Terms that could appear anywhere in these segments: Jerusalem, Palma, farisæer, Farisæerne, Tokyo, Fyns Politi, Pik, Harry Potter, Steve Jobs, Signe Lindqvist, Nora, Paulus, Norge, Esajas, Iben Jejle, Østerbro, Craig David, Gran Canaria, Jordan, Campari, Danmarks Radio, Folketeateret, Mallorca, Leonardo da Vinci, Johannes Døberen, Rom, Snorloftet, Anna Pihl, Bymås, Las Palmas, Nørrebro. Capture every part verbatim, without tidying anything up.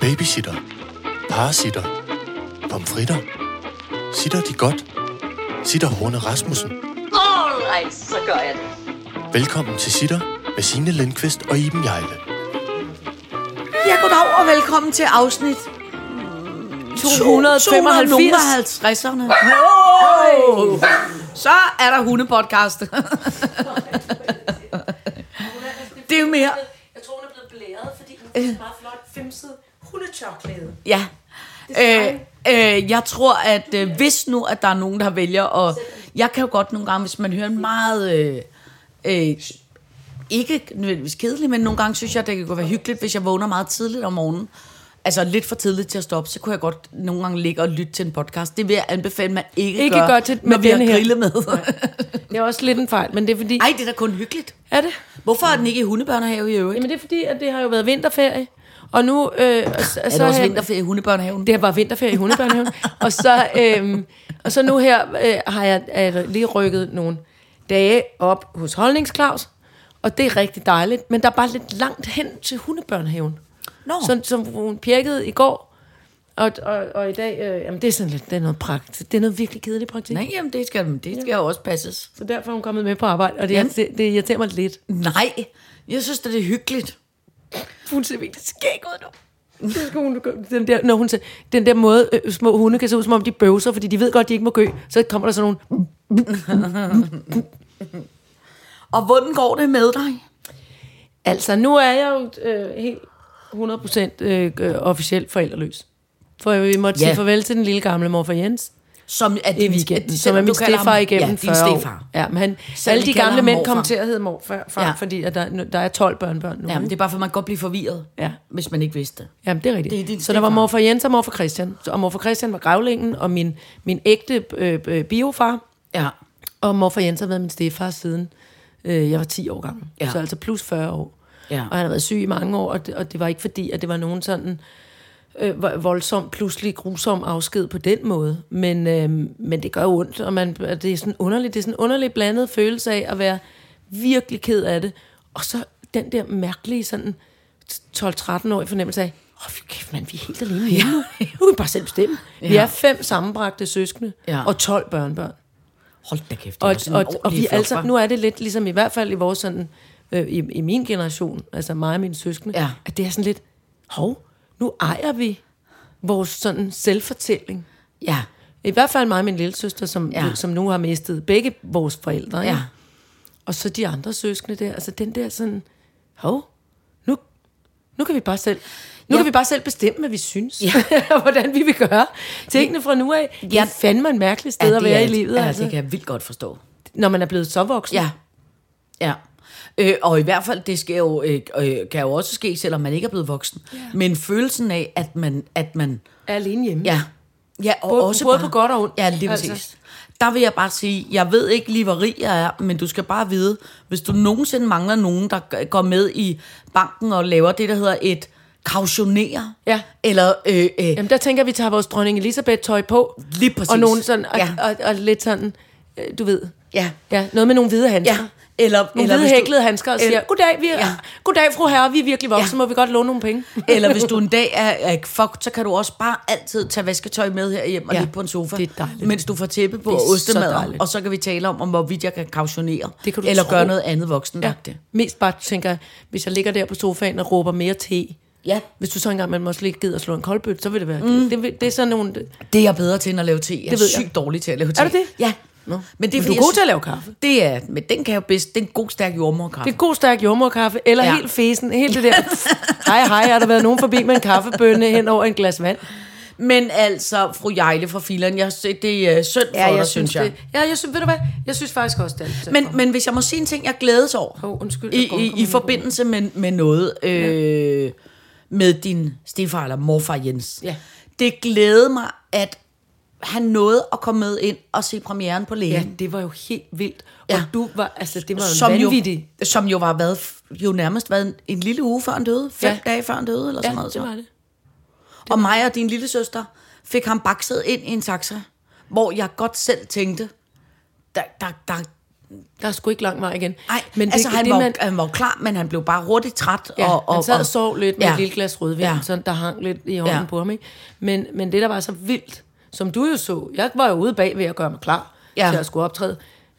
Babysitter. Parasitter. Pomfritter. Sitter de godt? Sitter Horne Rasmussen? Alright, så gør jeg det. Velkommen til Sitter med Signe Lindqvist og Iben Jejle. Ja, goddag og velkommen til afsnit to hundrede femoghalvfems. Oh! Så er der hundepodcast. Det er jo mere. Jeg tror, hun er blevet blæret, fordi hun er en meget flot femset hundetørklæde. Ja. Øh, øh, jeg tror, at øh, hvis nu, at der er nogen, der vælger, og jeg kan jo godt nogle gange, hvis man hører en meget... Øh, øh, ikke nødvendigvis kedelig, men nogle gange synes jeg, det kan være hyggeligt, hvis jeg vågner meget tidligt om morgenen. Altså lidt for tidligt til at stoppe, så kunne jeg godt nogle gange ligge og lytte til en podcast. Det vil jeg anbefale, man ikke, ikke gør, gør til, når vi har grillet med. Det er også lidt en fejl, men det er fordi... Ej, det er da kun hyggeligt. Er det? Hvorfor er den ikke i hundebørnehave i øvrigt? Jamen det er fordi, at det har jo været vinterferie, og nu... Øh, og, og så er det også vinterferie i hundebørnehaven? Det har bare vinterferie i hundebørnehaven. og, så, øh, og så nu her øh, har jeg øh, lige rykket nogle dage op hos Holdningsklaus, og det er rigtig dejligt, men der er bare lidt langt hen til hundebørnehaven. No. Så, som hun pirkede i går, og, og, og i dag, øh, jamen det er sådan lidt, det er noget praktisk, det er noget virkelig kedelig praktik. Nej, jamen det skal, det skal jo også passes. Så derfor er hun kommet med på arbejde, og det, det, det irriterer mig lidt. Nej, jeg synes det er hyggeligt. Hun ser virkelig skæg ud nu. Den der, når hun ser, den der måde, øh, små hunde kan se ud som om de bøvser, fordi de ved godt, de ikke må gø, så kommer der sådan nogle... Og hvordan går det med dig? Altså, nu er jeg jo øh, helt... hundrede procent øh, øh, officielt forældreløs. For vi måtte ja. sige farvel til den lille gamle morfar Jens. Som er, det, i weekenden, som er min stefar igennem ja, fyrre år. Ja, men han, alle de gamle mænd kom til at hedde morfar, far, ja. fordi at der, der er tolv børnebørn nu. Jamen, det er bare for, man godt blive forvirret, ja. hvis man ikke vidste. Jamen, det er rigtigt. Det er din, så der var morfar Jens og morfar Christian. Og morfar Christian var grævlingen og min, min ægte øh, biofar. Ja. Og morfar Jens har været min stefar siden øh, jeg var ti år gammel. Ja. Så altså plus fyrre år. Ja. Og han har været syg i mange år, og det, og det var ikke fordi, at det var nogen sådan øh, voldsom, pludselig grusom afsked på den måde. Men, øh, men det gør ondt, og, man, og det er sådan underligt, det er sådan en underlig blandet følelse af at være virkelig ked af det. Og så den der mærkelige sådan tolv-tretten-årige fornemmelse af, åh, kæft mand, vi er helt alene hjemme. Ja. Nu kan vi bare selv bestemme. Ja. Vi er fem sammenbragte søskende ja. og tolv børnebørn. Hold da kæft, det er og, sådan og, og, og vi altså, nu er det lidt ligesom i hvert fald i vores sådan... I, i min generation, altså mig og mine søskende, ja. at det er sådan lidt, hov, nu ejer vi vores sådan selvfortælling. Ja. I hvert fald mig og min lillesøster, som, ja. som nu har mistet begge vores forældre. Ja. Ja. Og så de andre søskende der, altså den der sådan, hov, nu, nu kan vi bare selv... Nu ja. kan vi bare selv bestemme, hvad vi synes, ja. hvordan vi vil gøre tingene fra nu af. Det er fandme en mærkelig sted ja, at være et, i livet. Ja, altså. Det kan jeg vildt godt forstå. Når man er blevet så voksen. Ja, ja. Øh, og i hvert fald, det sker jo, øh, kan jo også ske, selvom man ikke er blevet voksen. Ja. Men følelsen af, at man... At man er alene hjemme. Ja, ja og både, også både bare, på godt og ondt. Ja, lige præcis. Altså. Der vil jeg bare sige, jeg ved ikke lige, hvor rig jeg er, men du skal bare vide, hvis du nogensinde mangler nogen, der går med i banken og laver det, der hedder et kautionere. Ja. Eller... Øh, øh, Jamen, der tænker vi tager vores dronning Elisabeth-tøj på. Lige præcis. Og, nogen sådan, og, ja. og, og, og lidt sådan, øh, du ved... Ja. ja. Noget med nogle hvide handsker. Ja. Eller, nogle hvide hæklede handsker og siger, goddag, vi er, ja. goddag fru herre, vi er virkelig voksne, ja. må vi godt låne nogle penge. Eller hvis du en dag er, er fucked, så kan du også bare altid tage vasketøj med herhjem og ja. ligge på en sofa. Det er dejligt. Mens du får tæppe på og ostemad, og så kan vi tale om, om hvorvidt jeg kan kautionere. Det kan du eller tro. Gøre noget andet voksen. Ja. Mest bare tænker, hvis jeg ligger der på sofaen og råber mere te. Ja. Hvis du så engang, man måske ikke gider at slå en koldbøtte, så vil det være mm. det, det er sådan nogle... Det er jeg bedre til end at lave te. Jeg er det sygt jeg. dårlig til at lave te. Er det det? Ja. No. Men, det er, men du er god synes, til at lave kaffe. Det er, men den kan jo bedst. Det er en god stærk jordmorkaffe. Det er en god stærk jordmorkaffe. Eller ja. helt fesen, helt det der. Hej hej, har der været nogen forbi med en kaffebønne hen over en glas vand? Men altså, fru Jejle fra Filan, jeg det er synd for ja, dig, synes jeg. Det, ja, jeg synes, ved du hvad? Jeg synes faktisk også det. Men, men hvis jeg må sige en ting, jeg glædes over oh, undskyld, i, i, i forbindelse med, med noget øh, ja. med din stefar eller morfar Jens. Ja. Det glæder mig, at han nåede at komme med ind og se premieren på Lægen. Ja, det var jo helt vildt. Og ja. du var, altså det var jo som vanvittigt. Jo, som jo var været, jo nærmest været en, en lille uge før han døde. Fem ja. dage før han døde, eller ja, sådan noget. Ja, det var det. det og mig det. og din lille søster fik ham bakset ind i en taxa, hvor jeg godt selv tænkte, der, der, der, der er sgu ikke lang vej igen. Nej, altså det, han, det, var, man, han var klar, men han blev bare hurtigt træt. Ja, og, og, han sad og sov lidt med ja, et lille glas rødvin, ja, sådan, der hang lidt i hånden ja, på ham. Ikke? Men, men det, der var så vildt, som du jo så, jeg var jo ude bag ved at gøre mig klar ja, til at skulle optræde.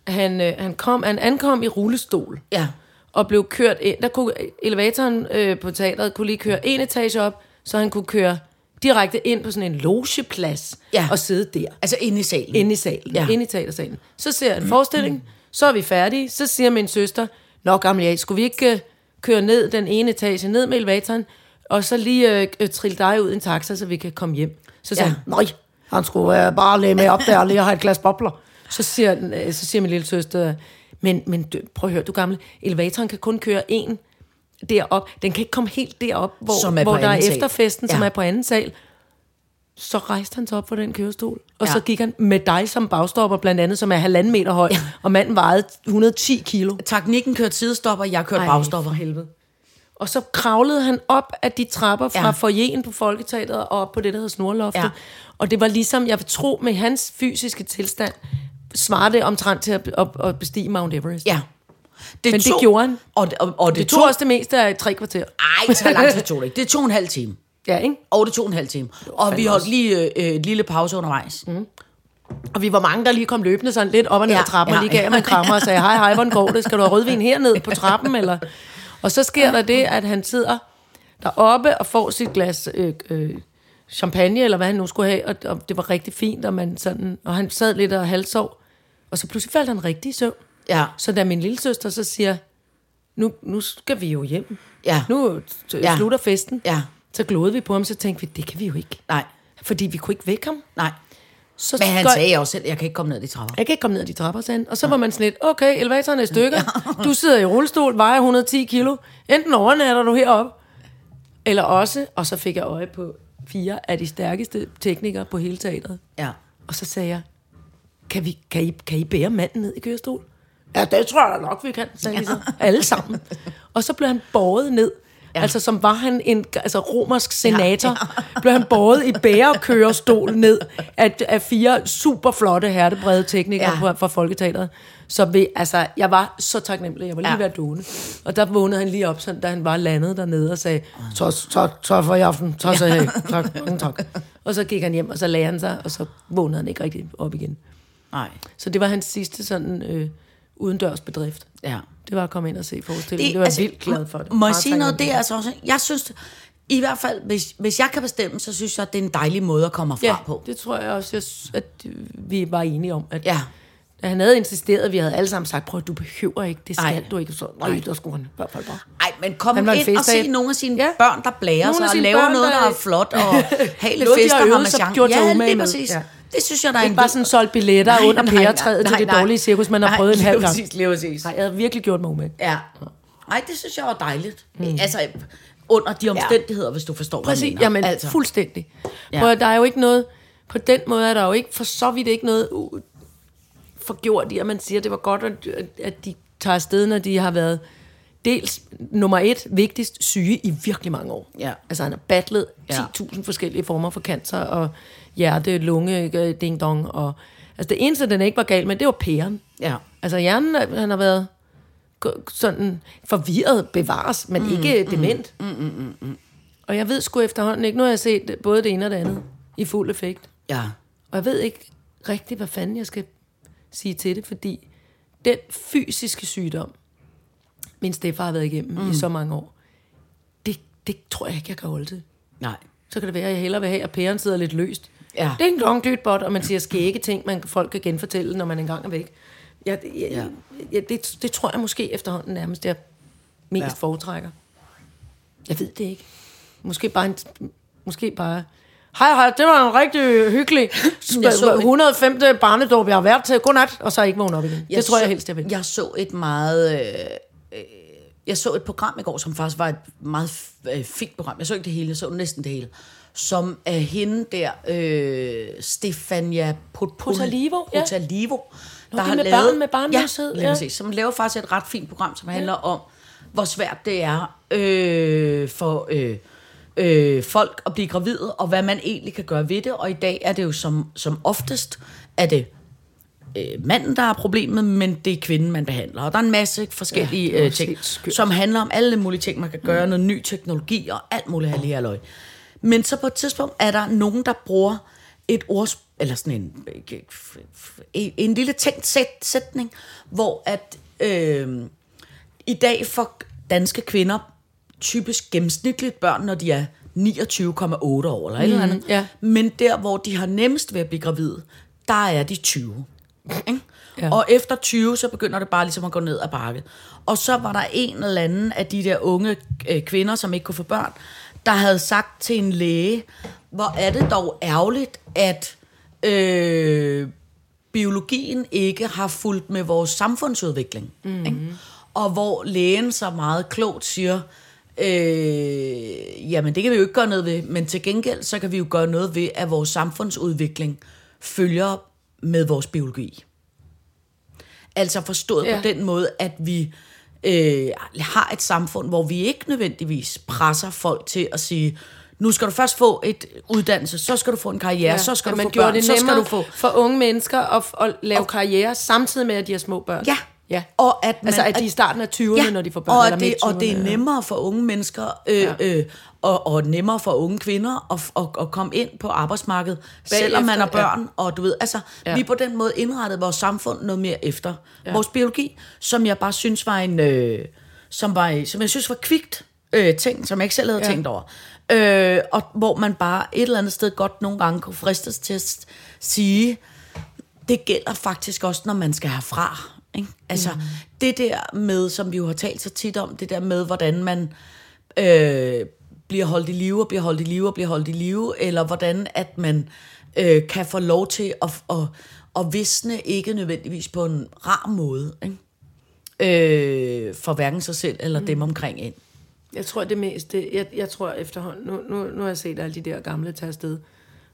Han, øh, han, kom, han ankom i rullestol ja, og blev kørt ind. Der kunne, elevatoren øh, på teateret kunne lige køre en etage op, så han kunne køre direkte ind på sådan en logeplads ja, og sidde der. Altså inde i salen. Inde i salen, ja, inde i teatersalen. Så ser jeg en forestilling, mm. så er vi færdige, så siger min søster, nå gamle jeg, skulle vi ikke øh, køre ned den ene etage, ned med elevatoren, og så lige øh, trille dig ud i en taxa, så vi kan komme hjem. Så siger ja, han, nej, han skulle øh, bare læge med op der og lige have et glas bobler. Så siger, øh, så siger min lille søster, men, men prøv at høre, du gamle, elevatoren kan kun køre én derop. Den kan ikke komme helt derop, hvor, hvor der er efterfesten, ja, som er på anden sal. Så rejste han sig op for den kørestol, og ja, så gik han med dig som bagstopper, blandt andet, som er halvanden meter høj, ja, og manden vejede et hundrede og ti kilo. Teknikken kørte sidestopper, jeg kørte Ej, bagstopper. Helvede. Og så kravlede han op af de trapper fra ja, foyeren på Folketeateret og op på det, der hedder Snorloftet. Ja. Og det var ligesom, jeg vil tro, med hans fysiske tilstand, svarede det omtrent til at, at, at bestige Mount Everest. Ja. Det Men tog, det gjorde han. Og, og, og det, det tog, tog også det meste af tre kvarter. Ej, så langt det tog det ikke. Det tog en halv time. Ja, ikke? Og det tog en halv time. Og vi holdt lige øh, en lille pause undervejs. Mm. Og vi var mange, der lige kom løbende sådan lidt op og ned ja, ad trappen, ja, og lige gav ham en krammer og sagde, hej, hej, hvordan går det? Skal du have rødvin hernede på trappen? Eller? Og så sker der det, at han sidder deroppe og får sit glas øh, øh, champagne, eller hvad han nu skulle have, og, og det var rigtig fint, og, man sådan, og han sad lidt og halvsov, og så pludselig faldt han rigtig i søvn. Ja. Så da min lillesøster så siger, nu, nu skal vi jo hjem, ja, nu t- ja, slutter festen, ja, så glodede vi på ham, så tænkte vi, det kan vi jo ikke. Nej. Fordi vi kunne ikke vække ham. Nej. Så Men han skøj... sagde også selv, jeg kan ikke komme ned ad de trapper. Jeg kan ikke komme ned ad de trapper, sagde han. Og så ja, var man sådan lidt, okay, elevatoren er i stykker, ja, du sidder i rullestol, vejer et hundrede og ti kilo, enten overnatter du heroppe, eller også, og så fik jeg øje på fire af de stærkeste teknikere på hele teateret. Ja. Og så sagde jeg, kan, vi, kan, I, kan I bære manden ned i kørestol? Ja, det tror jeg nok, vi kan, sagde ja, de så. Alle sammen. Og så blev han båret ned. Ja. Altså, som var han en altså, romersk senator, ja, ja, blev han båret i bærekørestol ned af, af fire superflotte hertebrede teknikere ja, fra Folketeateret. Så vi, altså, jeg var så taknemmelig, jeg var lige ja, ved at dune. Og der vågnede han lige op, sådan, da han var landet dernede og sagde, tak, tak, tak for i aften, tak, så hey, tak, tak. Og så gik han hjem, og så lagde han sig, og så vågnede han ikke rigtig op igen. Nej. Så det var hans sidste sådan... Øh, udendørs bedrift. Ja. Det var at komme ind og se forestillingen. Det, det var altså, vildt glad for det. Må jeg sige noget? Det er altså også... Jeg synes, i hvert fald, hvis, hvis jeg kan bestemme, så synes jeg, at det er en dejlig måde at komme fra ja, på. Det tror jeg også, jeg, at vi var enige om. At, ja. At han havde insisteret, at vi havde alle sammen sagt, prøv du behøver ikke, det skal Ej. du ikke. Så, nej, der skulle han i hvert fald bare. Ej, men kom ind og se nogle af sine ja. børn, der blærer nogle sig og laver børn, noget, der, der er flot, og have lidt fester og marchand. Ja, det er præcis. Det synes jeg, der er ikke en bare sådan solgt billetter nej, under pæretræet til det nej, dårlige cirkus, man har nej, prøvet en halv gang. Præcis, lige præcis. Nej, jeg havde virkelig gjort mig umænd. Ja. Nej, det synes jeg var dejligt. Mm. Altså, under de omstændigheder, ja. hvis du forstår, præcis, hvad jeg mener. Jamen, altså. Fuldstændig. Ja. For der er jo ikke noget, på den måde er der jo ikke, for så vidt ikke noget uh, forgjort i, at man siger, at det var godt, at de tager afsted, når de har været dels, nummer et, vigtigst syge i virkelig mange år. Ja. Altså, han har battlet ja. ti tusind forskellige former for cancer, og hjerte, lunge, ding-dong. Og, altså det eneste, den ikke var galt med, det var pæren. Ja. Altså hjernen, han har været sådan forvirret, bevares, men mm, ikke mm, dement. Mm, mm, mm, mm. Og jeg ved sgu efterhånden ikke, nu har jeg set både det ene og det andet i fuld effekt. Ja. Og jeg ved ikke rigtig, hvad fanden jeg skal sige til det, fordi den fysiske sygdom, min stefar har været igennem mm. i så mange år, det, det tror jeg ikke, jeg kan holde til. Nej. Så kan det være, at jeg hellere vil have, at pæren sidder lidt løst. Ja. Det er en long dyt bot, og man siger skægge ting, man folk kan genfortælle, når man engang er væk. Ja, ja, ja. Ja, det, det tror jeg måske efterhånden nærmest, jeg mest ja. foretrækker. Jeg ved det ikke. Måske bare... En, måske bare hej, hej, det var en rigtig hyggelig et hundrede og fem barnedåb, jeg har været til. Godnat, og så ikke vågne op igen. Jeg det tror så, jeg helst, jeg vil. Jeg så et meget... Øh, jeg så et program i går, som faktisk var et meget øh, fint program. Jeg så ikke det hele, jeg så næsten det hele. Som er hende der, øh, Stefania Putalivo, Putalivo ja. der har med lavet, barn, med barnløshed, ja, ja. som laver faktisk et ret fint program, som handler ja. om, hvor svært det er øh, for øh, øh, folk at blive gravide, og hvad man egentlig kan gøre ved det. Og i dag er det jo som, som oftest, at det øh, manden, der har problemet, men det er kvinden, man behandler. Og der er en masse forskellige ja, øh, ting, som handler om alle mulige ting, man kan gøre, mm. noget ny teknologi og alt muligt halvlig halløj. Men så på et tidspunkt er der nogen, der bruger et ordsprog, eller sådan en, en, en lille tænkt sæt, sætning, hvor at øh, i dag får danske kvinder typisk gennemsnitligt børn, når de er niogtyve komma otte år, eller mm, eller andet. Ja. Men der, hvor de har nemmest ved at blive gravide, der er de tyve. Okay? Ja. Og efter tyve, så begynder det bare ligesom at gå ned ad bakke. Og så var der en eller anden af de der unge øh, kvinder, som ikke kunne få børn, der havde sagt til en læge, hvor er det dog ærgerligt, at øh, biologien ikke har fulgt med vores samfundsudvikling. Mm. Ikke? Og hvor lægen så meget klogt siger, øh, jamen det kan vi jo ikke gøre noget ved, men til gengæld så kan vi jo gøre noget ved, at vores samfundsudvikling følger med vores biologi. Altså forstået ja. På den måde, at vi øh, har et samfund, hvor vi ikke nødvendigvis presser folk til at sige, nu skal du først få et uddannelse, så skal du få en karriere, ja, så skal du få børn, det så skal du få... for unge mennesker at, at lave og... karriere, samtidig med, at de har små børn. Ja, ja. Og at man, altså at de i starten af tyverne, ja, når de får børn, og eller midt tyverne. Og det er nemmere for unge mennesker, øh, ja. øh, og, og nemmere for unge kvinder, at, at, at komme ind på arbejdsmarkedet, bagefter, selvom man har børn, ja. Og du ved, altså, ja. Vi på den måde indrettede vores samfund noget mere efter. Ja. Vores biologi, som jeg bare synes var en, øh, som, var, som jeg synes var kvikt, øh, ting, som jeg ikke selv havde ja. Tænkt over. Øh, og hvor man bare et eller andet sted godt nogle gange kunne fristes til at sige, det gælder faktisk også, når man skal herfra. Ikke? Altså mm. det der med, som vi jo har talt så tit om, det der med, hvordan man øh, bliver holdt i live, og bliver holdt i live, og bliver holdt i live, eller hvordan at man øh, kan få lov til at, at, at visne, ikke nødvendigvis på en rar måde, ikke? Øh, for hverken sig selv eller mm. dem omkring en. Jeg tror det mest, det, jeg, jeg tror efterhånden, nu, nu, nu har jeg set alle de der gamle tage afsted,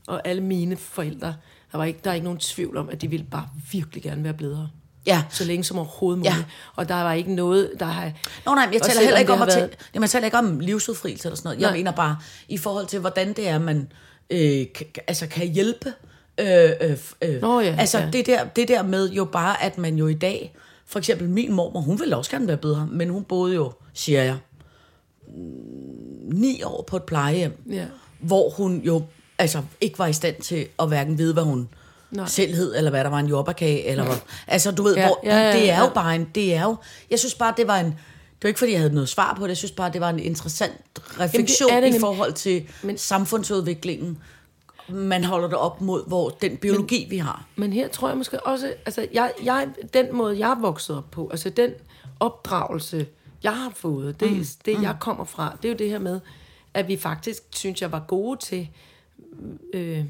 og alle mine forældre, der, var ikke, der er ikke nogen tvivl om, at de ville bare virkelig gerne være bedre. Ja. Så længe som overhovedet muligt. Ja. Og der var ikke noget, der har... Nå nej, jeg taler heller ikke om, om været... til, jamen, jeg taler ikke om livsudfrielse eller sådan noget. Jeg nej. mener bare, i forhold til, hvordan det er, man øh, k- altså, kan hjælpe. Øh, øh, øh. Nå, ja, altså ja. Det, der, det der med jo bare, at man jo i dag, for eksempel min mormor, hun ville også gerne være bedre, men hun boede jo, siger jeg, ni år på et plejehjem, ja. Hvor hun jo altså ikke var i stand til at hverken vide, hvad hun nej. Selv hed, eller hvad der var en jobberkage, eller ja. Hvad, altså du ved, ja, hvor, ja, ja, det er jo ja. Bare en, det er jo, jeg synes bare, det var en, det var ikke fordi, jeg havde noget svar på det, jeg synes bare, det var en interessant refleksion det det, i forhold til men, samfundsudviklingen, man holder det op mod, hvor den biologi, men, vi har. Men her tror jeg måske også, altså jeg, jeg den måde, jeg er vokset op på, altså den opdragelse, jeg har fået, det, mm. det jeg kommer fra, det er jo det her med, at vi faktisk, synes jeg, var gode til, øh,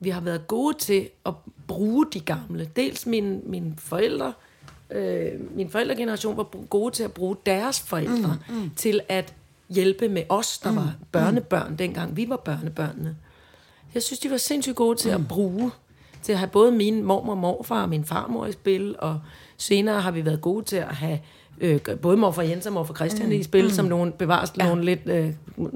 vi har været gode til at bruge de gamle. Dels mine, mine forældre, øh, min forældregeneration var gode til at bruge deres forældre, mm. Mm. til at hjælpe med os, der mm. var børnebørn, dengang vi var børnebørnene. Jeg synes, de var sindssygt gode til mm. at bruge, til at have både min mormor og morfar og min farmor i spil, og senere har vi været gode til at have Øh, både morfar Jens og morfar Christian mm. i spil, mm. som nogen bevares ja. Nogen lidt øh,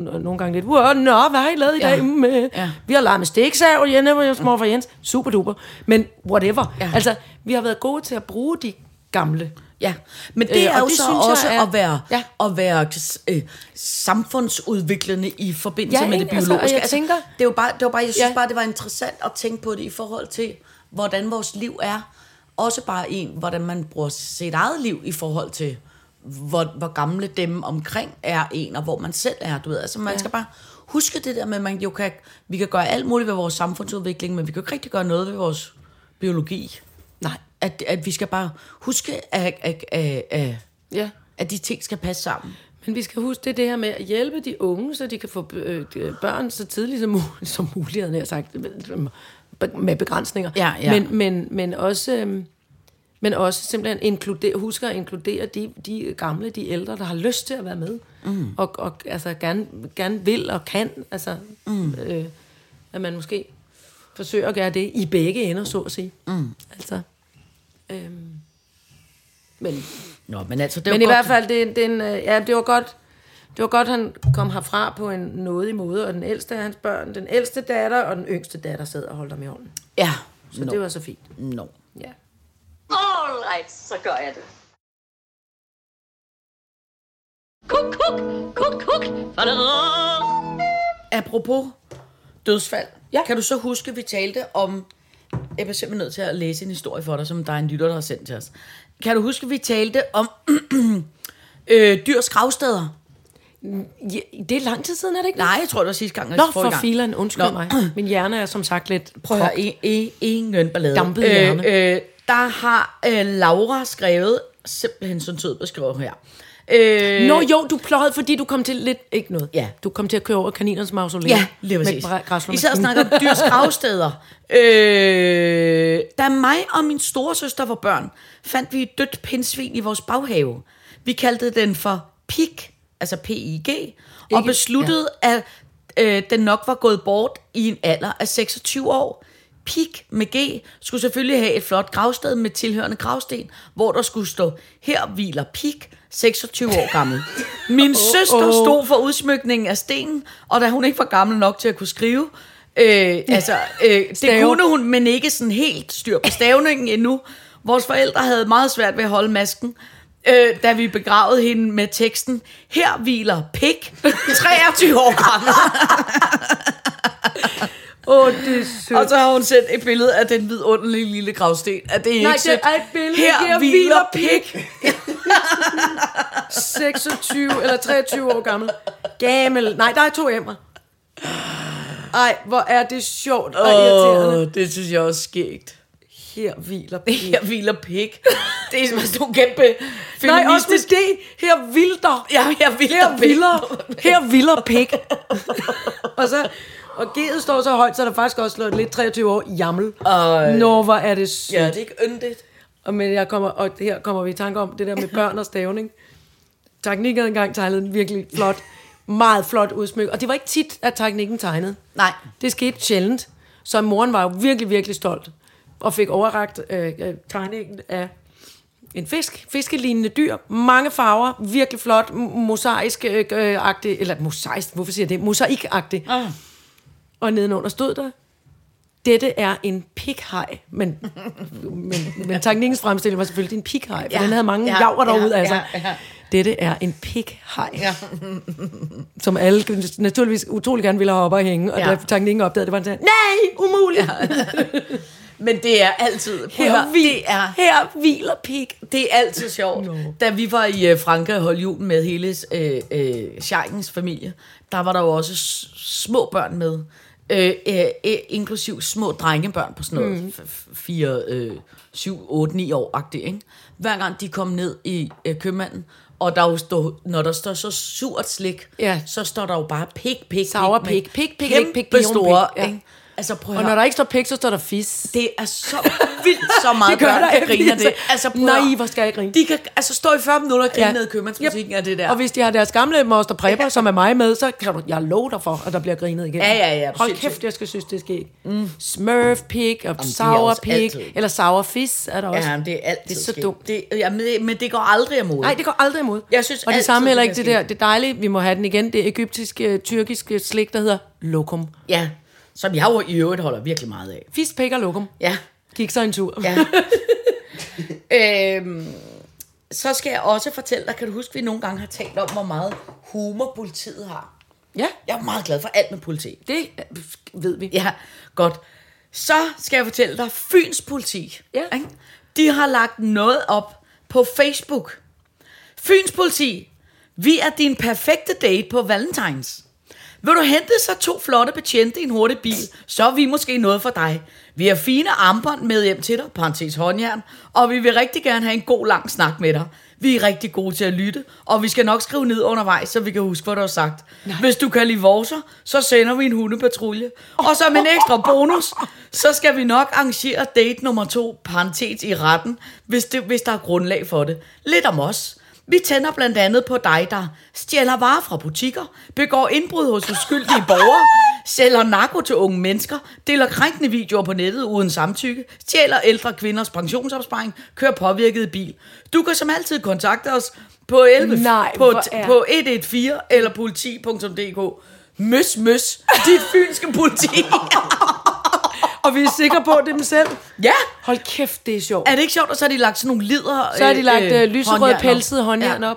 nogle gange lidt, wow, nå, hvad har I lavet i ja. Dag? Mm, øh, ja. Vi har leget med stiksav, Jenne og morfar Jens, super duper, men whatever. Ja. Altså, vi har været gode til at bruge de gamle. Ja, men det er øh, og jo det, så synes også jeg, er, at være, ja. At være øh, samfundsudviklende i forbindelse ja, med det biologiske. Altså, jeg tænker, altså, det var bare, det var bare, jeg synes ja. Bare, det var interessant at tænke på det i forhold til, hvordan vores liv er. Også bare en, hvordan man bruger sit eget liv i forhold til, hvor, hvor gamle dem omkring er en, og hvor man selv er, du ved. Altså man ja. Skal bare huske det der med, man jo kan, vi kan gøre alt muligt ved vores samfundsudvikling, men vi kan jo ikke rigtig gøre noget ved vores biologi. Nej. At, at vi skal bare huske, at, at, at, at, ja. At de ting skal passe sammen. Men vi skal huske det, det her med at hjælpe de unge, så de kan få børn så tidligt som muligt, som muligt, havde jeg sagt, med begrænsninger, ja, ja. Men, men, men, også, men også simpelthen inkludere, huske at inkludere de, de gamle, de ældre, der har lyst til at være med, mm. og, og altså, gerne, gerne vil og kan, altså, mm. øh, at man måske forsøger at gøre det i begge ender, så at sige. Mm. Altså, øh, men Nå, men, altså, det var men godt. I hvert fald, det, det, en, ja, det var godt, Det var godt, han kom herfra på en nådig måde, og den ældste af hans børn, den ældste datter og den yngste datter sad og holdt ham i hånden. Ja. Så no. det var så fint. Nå. No. Ja. rejse, så gør jeg det. Kuk, kuk, kuk, kuk. Apropos dødsfald, ja. Kan du så huske, vi talte om... Jeg er simpelthen nødt til at læse en historie for dig, som der er en lytter, der har sendt til os. Kan du huske, vi talte om øh, dyrs gravsteder? Ja, det er lang tid siden, er det ikke? Nej, jeg tror, det var sidste gang. Nå, for fileren, undskyld Nå. mig. Min hjerne er som sagt lidt... Prøv at høre, ingen ballade. Dampet hjerne. Øh, øh, der har øh, Laura skrevet, simpelthen sådan sødt beskrevet her. Øh, Nå jo, du pløjede, fordi du kom til lidt... Ikke noget. Ja. Du kom til at køre over kaninens mausolé. Ja, lige præcis. I sad og snakkede om dyrs gravsteder. øh, da mig og min storesøster var børn, fandt vi et dødt pindsvin i vores baghave. Vi kaldte den for Pik, altså P I G, og ikke, besluttede, ja. at øh, den nok var gået bort i en alder af seksogtyve år. Pik med G skulle selvfølgelig have et flot gravsted med tilhørende gravsten, hvor der skulle stå, her hviler Pik, seksogtyve år gammel. Min oh, søster oh. stod for udsmykningen af stenen, og da hun ikke var gammel nok til at kunne skrive, øh, altså, øh, det kunne hun, men ikke sådan helt styr på stavningen endnu. Vores forældre havde meget svært ved at holde masken, Øh, da vi begravede hende med teksten, her hviler Pik, treogtyve år gammel. Oh, det er sødt. Og så har hun sendt et billede af den vidunderlige lille gravsten. Er det ikke Nej, det er et billede, her, her hviler Pik. seksogtyve eller treogtyve år gammel. Gammel. Nej, der er to emmer. Ej, hvor er det sjovt og irriterende. Oh, det synes jeg også skægt. Her hviler Pik. Her hviler Pik. Det er som sådan en kæmpe feministisk... Nej, også det. Her vilder. Ja, her vilder Pik. Her vilder Pik. Og så... Og G'et står så højt, så der faktisk også slået lidt treogtyve år jammel. Øj. Nå, hvor er det sygt. Ja, det er ikke yndigt. Og, men jeg kommer, og her kommer vi i tanke om det der med børn og stavning. Teknikken engang tegnede den virkelig flot. Meget flot udsmykket. Og det var ikke tit, at teknikken tegnede. Nej. Det skete sjældent. Så moren var jo virkelig, virkelig stolt. Og fik overragt øh, tegningen af en fisk. Fiskelignende dyr. Mange farver. Virkelig flot. Mosaisk-agtig. Eller mosaisk, hvorfor siger jeg det? Mosaik-agtig. Øj. Og nedenunder stod der, dette er en pikhaj. Men, men, men teknikkens fremstilling var selvfølgelig, en pikhaj, for ja, den havde mange ja, javre derude. Ja, altså. ja, ja. Dette er en pikhaj. Ja. Som alle naturligvis utrolig gerne ville have op og hænge, og ja. da teknikken opdagede, det var en sådan, nej, umuligt! Ja. Men det er altid... Her, vi, det er, her hviler Pik. Det er altid sjovt. No. Da vi var i uh, Frankrig og holdt jul med hele uh, uh, Scheigens familie, der var der jo også s- små børn med. Uh, uh, uh, inklusiv små drengebørn på sådan noget mm. fire, syv, otte, ni år-agtigt. Ikke? Hver gang de kom ned i uh, købmanden, og der jo står, når der står så surt slik, ja. så står der jo bare pik, pik, pik. Sauer pik, pik, pik, pik, pik, pik, store, pik, ja. Altså, og når der ikke står pik, så står der fis. Det er så vildt, så meget børn, der griner det. Altså, nej, hvor skal jeg grine? De kan altså stå i fyrre minutter og grine ja. ned i købmandsbutikken yep. af det der. Og hvis de har deres gamle moster præpper, ja. som er mig med, så kan du, jeg love dig for, at der bliver grinet igen. Ja, ja, ja. Hold kæft, jeg skal synes, det sker ikke. Mm. Smurf pik, og sour pik, eller sour fis er der også. Ja, det er altid det er så dumt. Det, ja, men, det, men det går aldrig imod. Nej, det går aldrig imod. Jeg synes, og det samme heller ikke det der, det dejlige, vi må have den igen, det egyptiske, tyrkiske slik, der hedder lokum. Ja. Som jeg jo i øvrigt holder virkelig meget af. Fisk, pik og lokum. Ja. Gik så en tur. Ja. øhm, så skal jeg også fortælle dig, kan du huske, vi nogle gange har talt om, hvor meget humor politiet har? Ja. Jeg er meget glad for alt med politi. Det ved vi. Ja, godt. Så skal jeg fortælle dig, Fyns Politi. Ja. Ikke? De har lagt noget op på Facebook. Fyns Politi, vi er din perfekte date på Valentines. Vil du hente så to flotte betjente i en hurtig bil, så er vi måske noget for dig. Vi har fine armbånd med hjem til dig, parentes håndjern, og vi vil rigtig gerne have en god lang snak med dig. Vi er rigtig gode til at lytte, og vi skal nok skrive ned undervejs, så vi kan huske, hvad du har sagt. Nej. Hvis du kan lide vorser, så sender vi en hundepatrulje. Og som en ekstra bonus, så skal vi nok arrangere date nummer to, parentes i retten, hvis, det, hvis der er grundlag for det. Lidt om os. Vi tænder blandt andet på dig, der stjæler varer fra butikker, begår indbrud hos uskyldige borgere, sælger narko til unge mennesker, deler krænkende videoer på nettet uden samtykke, stjæler ældre kvinders pensionsopsparing, kører påvirket bil. Du kan som altid kontakte os på, elleve, Nej, på, på et et fire eller politi punktum d k. Møs, møs, dit fynske politi. Og vi er sikre på det dem selv. Ja. Hold kæft, det er sjovt. Er det ikke sjovt, og så har de lagt sådan nogle lider... Så har de lagt øh, øh, lyserød pelsede håndjern op.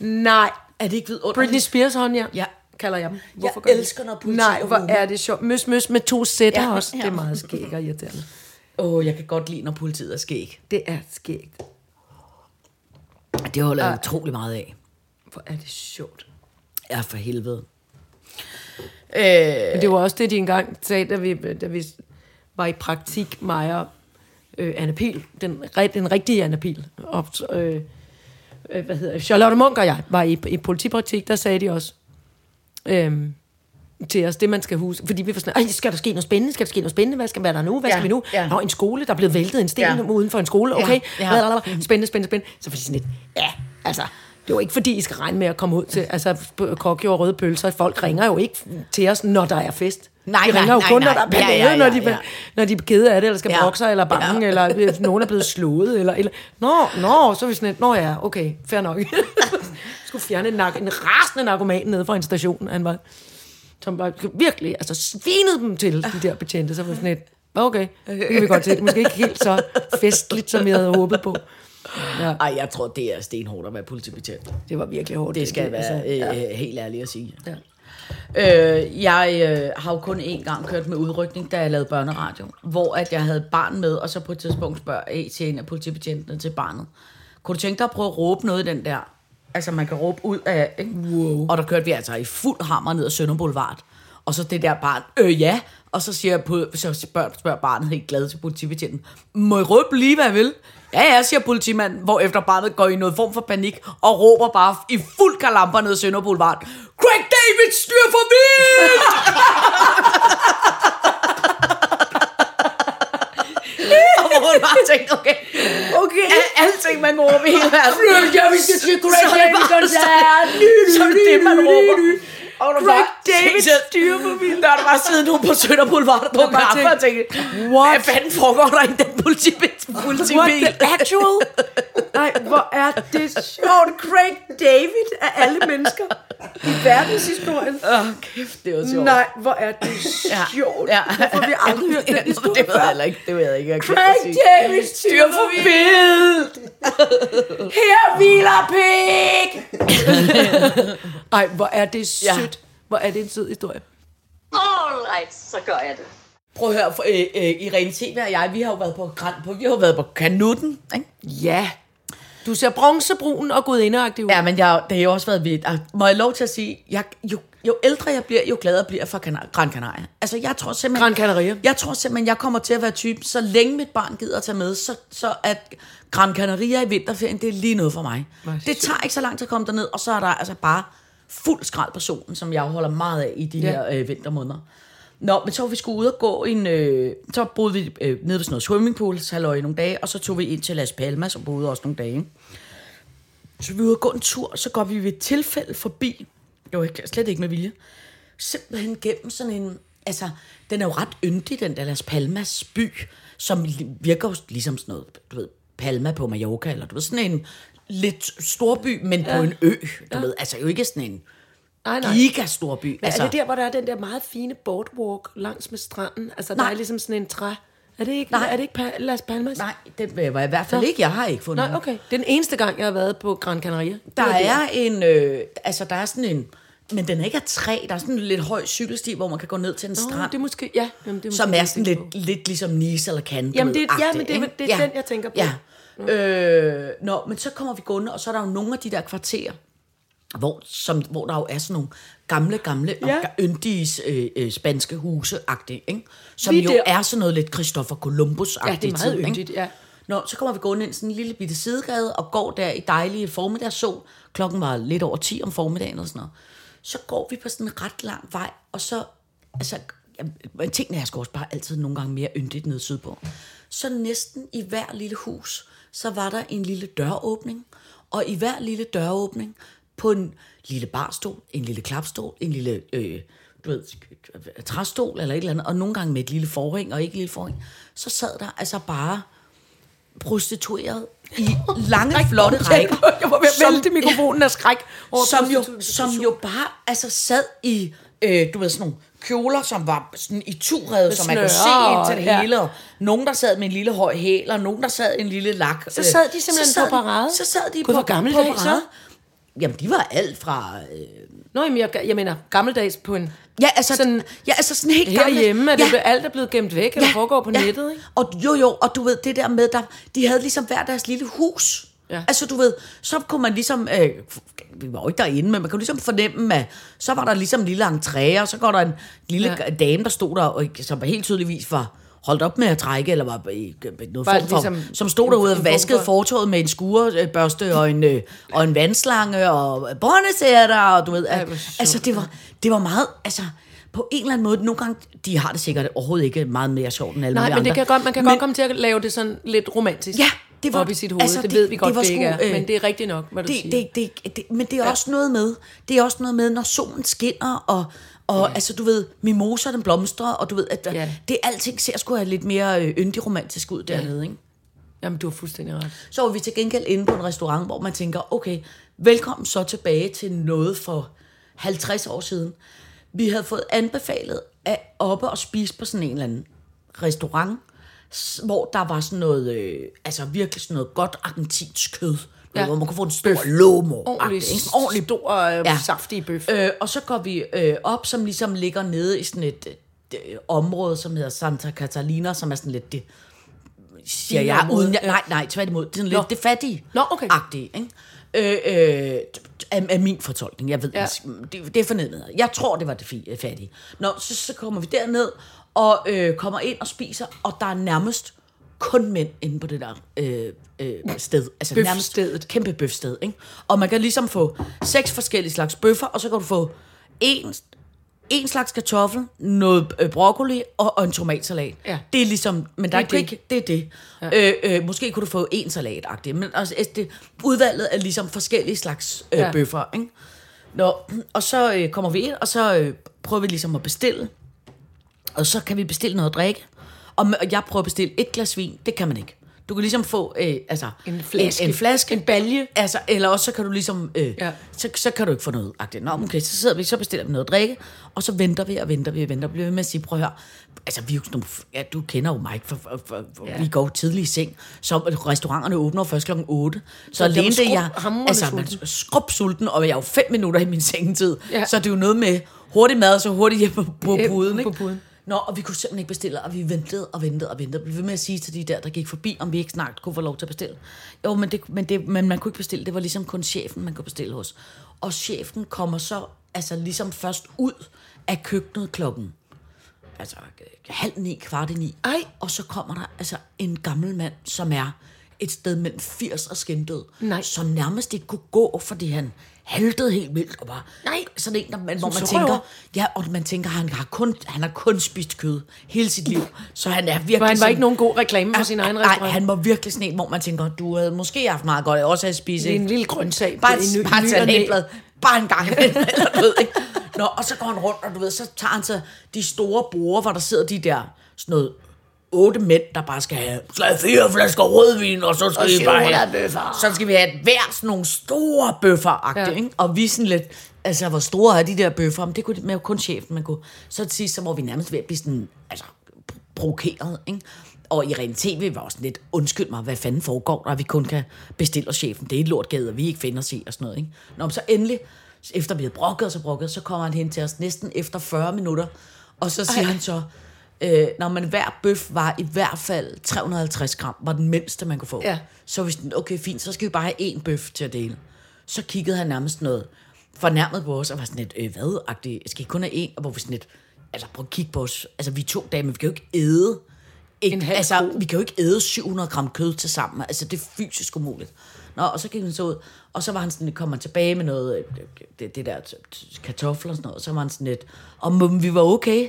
Ja. Nej, er det ikke vidunderligt? Britney Spears håndjern, ja, kalder jeg dem. Hvorfor jeg elsker, når politi... Nej, hvor er det sjovt. Møs, møs med to sætter, ja, også. Ja. Det er meget skæg og irriterende. Åh, oh, jeg kan godt lide, når politiet er skæg. Det er skægt. Det holder jeg utrolig meget af. Hvor er det sjovt. Ja, for helvede. Øh... Men det var også det, de engang sagde, da vi, da vi var i praktik, Maja, øh, Anna Pihl, den, den rigtige Anna Pihl, og, øh, hvad hedder Charlotte Munk og jeg var i, i politipraktik, der sagde de også øh, til os, det man skal huske, fordi vi var sådan, skal der ske noget spændende, skal der ske noget spændende, hvad skal være der nu, hvad skal ja, vi nu? Ja. Nå, en skole, der blev væltet en sten ja. uden for en skole, okay, ja, ja. spændende, spændende, spændende. Så var de sådan lidt, ja, altså... Det er jo ikke, fordi I skal regne med at komme ud til... Altså, kokke og røde pølser. Folk ringer jo ikke til os, når der er fest. Nej, de ringer nej, jo kun, nej, nej. når der er ballade, ja, ja, ja, når, de, ja. når de er kede af det, eller skal ja. brokke sig, eller bange, ja. eller nogen er blevet slået, eller... eller. Nå, nå, så er vi sådan et... Nå ja, okay, fair nok. Skulle fjerne en, en rasende narkoman nede fra en station, han var... Som var virkelig, altså svinede dem til, de der betjente. Så var sådan et... Okay, det kan vi godt se. Måske ikke helt så festligt, som jeg havde håbet på. Ja. Ej, jeg tror, det er stenhårdt at være politibetjent. Det var virkelig hårdt. Det skal det, være altså, øh, ja. helt ærligt at sige. Ja. Øh, jeg øh, har jo kun én gang kørt med udrykning, da jeg lavede børneradio, hvor at jeg havde barn med, og så på et tidspunkt spørger jeg til en af politibetjentene til barnet. Kunne du tænke dig at prøve at råbe noget i den der? Altså, man kan råbe ud af... Ikke? Wow. Og der kørte vi altså i fuld hammer ned ad Sønder Boulevard. Og så det der barn, øh ja... Og så siger jeg på, så spørger, spørger barnet helt glad til politibetjenten, må I råbe lige, hvad jeg vil? Ja, ja, siger politimanden, hvorefter barnet går i noget form for panik, og råber bare i fuld kalamper ned Sønder Boulevard, Craig David, styr for vildt! Og hvor hun bare tænkte, okay, okay. Al- alting man råber i hele verden. Jeg vil sige, Craig David, så er det det, man råber. Og der Craig David styrer på bilen. Der er der bare siddet nogen på Sønder Boulevard og drukket kaffe og tænkte, what? Hvad fanden foregår der i den politibil? What the actual? Nej, hvor er det sjovt. Craig David af alle mennesker i verdenshistorien. Åh, oh, kæft, det var sjovt. Nej, hvor er det sjovt. Ja. Ja. Hvorfor vi aldrig hørt den historie før? Det ved jeg heller ikke. Det ved jeg ikke. Jeg Craig David styrer på bilen. Her hviler Pik. Ej, hvor er det sødt. Hvor er det en sød historie? Alright, så gør jeg det. Prøv at høre, for, øh, øh, Irene T V og jeg, vi har jo været på, på, vi har været på Kanutten, ikke? Ja. Du ser bronzebrun og gudindeagtig ud. Ja, men jeg, det har jo også været vildt. Må jeg lov til at sige, jeg, jo, jo ældre jeg bliver, jo gladere bliver jeg for Kanar- Gran Canaria. Altså, jeg tror simpelthen... Gran Canaria. Jeg tror simpelthen, jeg kommer til at være typen, så længe mit barn gider at tage med, så, så at Gran Canaria i vinterferien, det er lige noget for mig. Det, det tager ikke så langt at komme derned, og så er der altså bare... fuld skrald på solen, som jeg holder meget af i de yeah. her øh, vintermåneder. Nå, men så var vi skulle ud og gå en... Øh, så boede vi øh, nede ved sådan noget swimmingpool, halvøj i nogle dage, og så tog vi ind til Las Palmas og boede også nogle dage. Så vi var ude og gå en tur, så går vi ved et tilfælde forbi, jo slet ikke med vilje, simpelthen gennem sådan en... Altså, den er jo ret yndig, den der Las Palmas by, som virker jo ligesom sådan noget, du ved, Palma på Mallorca, eller du ved, sådan en... lidt storby, men ja. på en ø, du ja. ved. Altså jo ikke sådan en nej, nej. gigastor by. Men altså, er det der, hvor der er den der meget fine boardwalk langs med stranden? Altså nej. der er ligesom sådan en træ. Er det ikke, nej. Er det ikke pa- Las Palmas? Nej, den var i hvert fald nej. ikke. Jeg har ikke fundet nej, okay. Det er den eneste gang, jeg har været på Gran Canaria. Der er, er en, øh, altså der er sådan en, men den er ikke af træ. Der er sådan en lidt høj cykelsti, hvor man kan gå ned til en oh, strand. Det er måske, ja. Jamen, det er måske som er sådan lidt, lidt ligesom Nice eller Cannes. Jamen det, ja, men det, det, det er ja. den, jeg tænker på. Ja. Øh, nå, men så kommer vi gående, og så er der jo nogle af de der kvarterer, hvor, som, hvor der jo er sådan nogle gamle, gamle, ja. yndige øh, øh, spanske huse-agtige, ikke? Som vi jo der. er sådan noget lidt Christopher Columbus-agtigt. Ja, det er meget tid, yndigt, ikke? Ja. Nå, så kommer vi gående ind sådan en lille bitte sidegade, og går der i dejlige formiddagssol. Klokken var lidt over ti om formiddagen og sådan noget. Så går vi på sådan en ret lang vej, og så, altså, ja, tingene er sgu også bare altid nogle gange mere yndigt nede sydpå. Så næsten i hver lille hus... så var der en lille døråbning, og i hver lille døråbning, på en lille barstol, en lille klapstol, en lille øh, du ved, træstol eller et eller andet, og nogle gange med et lille forhæng og ikke et lille forhæng, så sad der altså bare prostitueret i lange, flotte rækker. Jeg var ved at vælte mikrofonen af skræk. Som jo, som jo bare altså sad i, øh, du ved, sådan nogle kjoler, som var sådan i turede, som man kunne se ind til det ja. hele. Og nogen, der sad med en lille høj hæl, og nogen, der sad i en lille lak. Så sad de simpelthen så sad på parade? Så sad de Gud, på, på parade. Så? Jamen, de var alt fra... Øh... Nå, jamen, jeg, jeg mener, gammeldags på en... Ja, altså sådan, ja, altså sådan helt gammeldags. Herhjemme er det ja. alt er blevet gemt væk, eller ja. foregår på ja. nettet, ikke? Og, jo, jo, og du ved, det der med, der, de havde ligesom hver deres lille hus... Ja. Altså du ved, så kunne man ligesom øh, vi var jo ikke derinde, men man kunne ligesom fornemme at, så var der ligesom en lille entré, og så går der en lille ja. dame, der stod der og, som helt tydeligvis var holdt op med at trække, eller var i noget form for, ligesom, som stod derude og vaskede fortovet med en skurebørste og en, øh, og en vandslange og båndesætter, og du ved at, ja, altså det var, det var meget, altså på en eller anden måde, nogle gange, de har det sikkert overhovedet ikke meget mere sjovt end alle andre. Nej, men det kan godt, man kan men, godt komme til at lave det sådan lidt romantisk. Ja, det var op i sit hoved. Altså, det, det ved vi godt, det, det ikke er. Men det er rigtigt nok, hvad det, du siger. Det, det, det, men det er ja. også noget med, det er også noget med, når solen skinner, og, og ja. altså, du ved, mimoser, den blomstrer, og du ved, at der, ja. det alting ser sgu lidt mere yndig romantisk ud dernede, ja. ikke? Jamen, du har fuldstændig ret. Så var vi til gengæld inde på en restaurant, hvor man tænker, okay, velkommen så tilbage til noget for halvtreds år siden. Vi havde fået anbefalet at oppe og spise på sådan en eller anden restaurant, hvor der var sådan noget, øh, altså virkelig sådan noget godt argentinsk kød, ja. hvor man kunne få en stor lomo, ordentlig, ordentlig stor, øh, ja. saftig bøf. Øh, og så går vi øh, op, som ligesom ligger nede i sådan et øh, område, som hedder Santa Catalina, som er sådan lidt det, siger jeg, uden jeg, nej, nej, tværtimod, det er sådan Nå. lidt det fattige, Nå, okay. agtige, ikke? Øh, øh, af, af min fortolkning. Jeg ved ja. det, det er fornemmede. Jeg tror det var det fattige. Nå, så, så kommer vi derned og øh, kommer ind og spiser, og der er nærmest kun mænd inde på det der øh, øh, sted. Altså bøfstedet. Nærmest et kæmpe bøfsted, ikke? Og man kan ligesom få seks forskellige slags bøffer, og så kan du få en, en slags kartoffel, noget broccoli og, og en tomatsalat. Ja. Det er ligesom, men der det er ikke det. Det er det. Ja. Øh, øh, måske kunne du få en salat-agtig, men altså, det, udvalget er ligesom forskellige slags øh, ja. bøffer, ikke? Nå, og så øh, kommer vi ind, og så øh, prøver vi ligesom at bestille. Og så kan vi bestille noget at drikke. Og jeg prøver at bestille et glas vin. Det kan man ikke. Du kan ligesom få øh, altså en flaske, en, en flaske, en balje, altså, eller også så kan du ligesom øh, ja. så, så kan du ikke få noget agtigt. Nå, okay, så sidder vi, så bestiller vi noget at drikke, og så venter vi og venter vi og venter, bliver ved med at sige, prøv at høre, altså vi jo, ja, du kender jo mig, for, for, for, for ja. vi går tidligt i seng, så restauranterne åbner først klokken otte, så, så alene det jeg, altså skrubsulten, og jeg er jo fem minutter i min sengetid, ja. så det er jo noget med hurtig mad og så hurtigt hjem på, på øh, puden, ikke? På puden. Nå, og vi kunne simpelthen ikke bestille, og vi ventede og ventede og ventede. Vi blev med at sige til de der, der gik forbi, om vi ikke snart kunne få lov til at bestille. Jo, men, det, men, det, men man kunne ikke bestille. Det var ligesom kun chefen, man kunne bestille hos. Og chefen kommer så altså ligesom først ud af køkkenet klokken altså halv ni, kvart i ni. Ej. Og så kommer der altså en gammel mand, som er et sted mellem firs og skændød, som nærmest ikke kunne gå, fordi han haltede helt vildt og bare nej, sådan en, der man, hvor man tænker, ja, og man tænker, han har kun han har kun spist kød hele sit liv, så han er virkelig. For han var sådan, ikke nogen god reklame for sin egen restaurant. Nej, han var virkelig sådan en, hvor man tænker, du havde måske haft meget godt også at spise en, en lille grøntsag, bare en bare salatblad, bare en gang eller ved ikke. Nå, og så går han rundt, og du ved, så tager han så de store borde, hvor der sidder de der sådan noget otte mænd, der bare skal have fire flasker rødvin, og så skal og vi bare have, så skal vi have hver sådan nogle store bøffer-agtige, ja. ikke? Og vi sådan lidt, altså hvor store er de der bøffer, men det kunne man jo kun chefen, man kunne, så til sidst, så var vi nærmest ved at blive sådan, altså provokeret, ikke? Og i ren tv var også lidt, undskyld mig, hvad fanden foregår der, vi kun kan bestille os chefen, det er et lortgade, vi ikke finder os i, og sådan noget, ikke? Nå, så endelig, efter vi havde brokket og så brokket, så kommer han hen til os næsten efter fyrre minutter, og så siger Ej. han så, Øh, når man hver bøf var i hvert fald tre hundrede og halvtreds gram, var den mindste man kunne få, ja. så var vi sådan, okay fint, så skal vi bare have en bøf til at dele. Så kiggede han nærmest noget fornærmet på os og var sådan lidt, øh, hvad-agtigt, skal I kun have en? Og hvor vi sådan lidt, altså prøv at kigge på os, altså vi er to dage, men vi kan jo ikke æde ikke, altså vi kan jo ikke æde syv hundrede gram kød til sammen, altså det er fysisk umuligt. Nå, og så gik han så ud, og så var han sådan, kom han tilbage med noget, det, det der kartofler og sådan noget, og så var han sådan lidt, om vi var okay.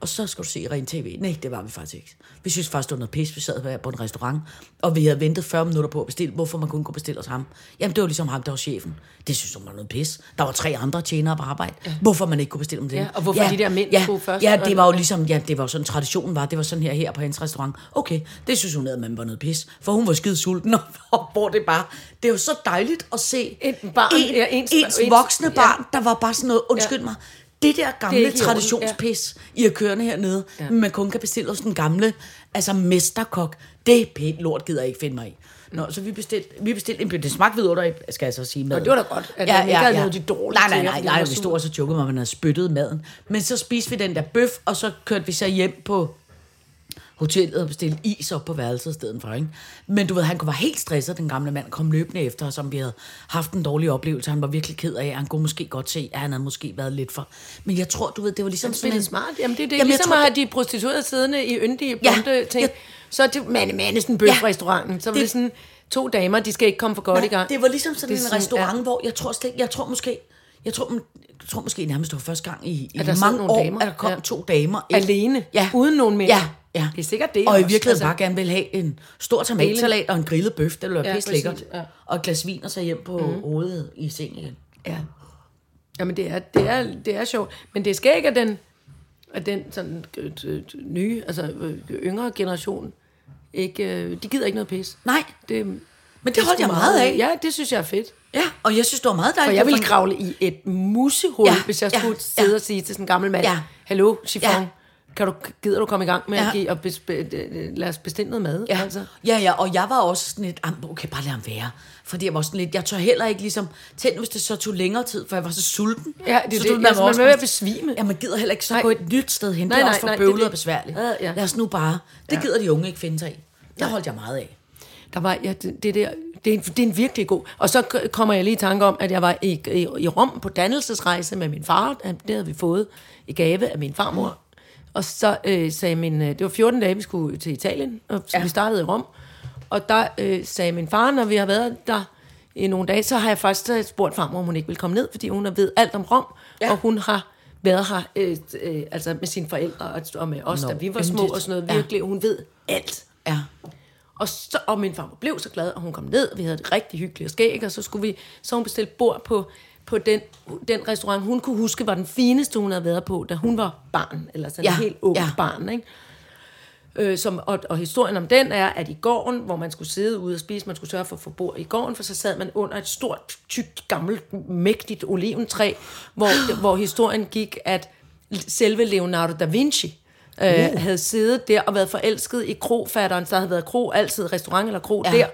Og så skal du se ren tv. Nej, det var vi faktisk ikke. Vi synes faktisk, det var noget pis. Vi sad på en restaurant, og vi havde ventet fyrre minutter på at bestille. Hvorfor man kun kunne bestille os ham? Jamen, det var ligesom ham, der var chefen. Det synes hun var noget pis. Der var tre andre tjenere på arbejde. Ja. Hvorfor man ikke kunne bestille dem det? Ja, og hvorfor ja, de der mænd ja, skulle først? Ja, det var jo ligesom, ja, det var jo sådan, traditionen var. Det var sådan her, her på hendes restaurant. Okay, det synes hun, at man var noget pis. For hun var skide sulten, og, og hvor det bare... Det er jo så dejligt at se en barn, en, ja, ens, ens voksne ens, barn, ja. der var bare sådan noget, undskyld ja. mig. det der gamle det traditionspis, ja. I er kørende hernede, ja. Man kun kan bestille hos den gamle, altså mesterkok, det er pænt lort, gider jeg ikke finde mig i. Nå, så vi bestilte, vi bestilte en, det smagte vidunderlig, skal jeg så sige, mad. Og det var da godt, at ja, ja, ikke havde ja. Noget de dårlige ting. Nej, nej, nej, nej, vi stod og så tjukkede mig, at man havde spyttet maden. Men så spiste vi den der bøf, og så kørte vi så hjem på hotellet og bestilte is op på værelset stedet for, ikke? Men du ved, han var helt stresset, den gamle mand, kom løbende efter, som vi havde haft en dårlig oplevelse. Han var virkelig ked af, han kunne måske godt se, at han havde måske været lidt for... Men jeg tror, du ved, det var ligesom sådan en... smart. Jamen, det er det. Jamen, ligesom tror, at have de prostituerede siddende i yndige bonde ja, ting. Jeg... Så det man mandesten bøfrestauranten, ja, så var det sådan to damer, de skal ikke komme for godt nej, i gang. Det var ligesom sådan det en sådan, restaurant, ja. Hvor jeg tror slet, jeg tror måske... Jeg tror, man, jeg tror måske nærmest, det var første gang i, i mange år, damer? At der kom ja. to damer. Ikke? Alene? Ja. Uden nogen mennesker? Ja. Ja. Det er sikkert det. Og også. I virkeligheden bare gerne vil have en stor tomatsalat og en grillet bøf, det ville være ja, pisse lækkert. Ja. Og et glas vin og så hjem på mm. hovedet i sengen igen. Ja. Jamen det er, det, er, det er sjovt. Men det skal ikke, at den, at den sådan, nye, altså yngre generation, ikke, de gider ikke noget pis. Nej. Det... Men det, det holdt jeg meget af. Ja, det synes jeg er fedt. Ja, og jeg synes, det var meget dejligt. For jeg ville kravle i et musehul, ja, hvis jeg skulle ja, sidde ja. og sige til sådan en gammel mand, ja. Hallo, chiffon, ja. Kan du, gider du komme i gang med ja. At give, og besp- lad os bestille noget mad? Ja. Altså. Ja, ja, og jeg var også sådan lidt, okay, bare lad ham være. Fordi jeg var sådan lidt, jeg tør heller ikke ligesom, tænd hvis det så tog længere tid, for jeg var så sulten. Ja, det er det, man var ved at besvime. Ja, man gider heller ikke så nej. På et nyt sted hen, det er nej, også for nej, bøvlet og besværligt. Ja, ja. Lad os nu bare, det gider de unge ikke finde sig i. Der holdt jeg meget af. Der var, ja, det, det der... Det er, en, det er en virkelig god. Og så kommer jeg lige i tanke om, at jeg var i, i, i Rom på dannelsesrejse med min far. Det havde vi fået i gave af min farmor. Og så øh, sagde min... Det var fjorten dage, vi skulle til Italien, og ja. Vi startede i Rom. Og der øh, sagde min far, når vi har været der i nogle dage, så har jeg faktisk spurgt farmor, om hun ikke ville komme ned, fordi hun ved alt om Rom, ja. Og hun har været her øh, øh, altså med sine forældre og, og med os, no, da vi var små og sådan noget. Ja. Virkelig, hun ved alt. Ja. Og, så, og min far blev så glad, og hun kom ned, og vi havde et rigtig hyggeligt skæg, og så skulle vi, så hun bestilte bord på, på den, den restaurant, hun kunne huske, var den fineste, hun havde været på, da hun var barn, eller sådan ja, en helt ung ja. Barn, ikke? Øh, som, og, og historien om den er, at i gården, hvor man skulle sidde ude og spise, man skulle sørge for at få bord i gården, for så sad man under et stort, tykt, gammelt, mægtigt oliventræ, hvor, hvor historien gik, at selve Leonardo da Vinci, Uh. Øh, havde siddet der og været forelsket i krofatteren, så der havde været kro, altid restaurant eller kro ja. Der,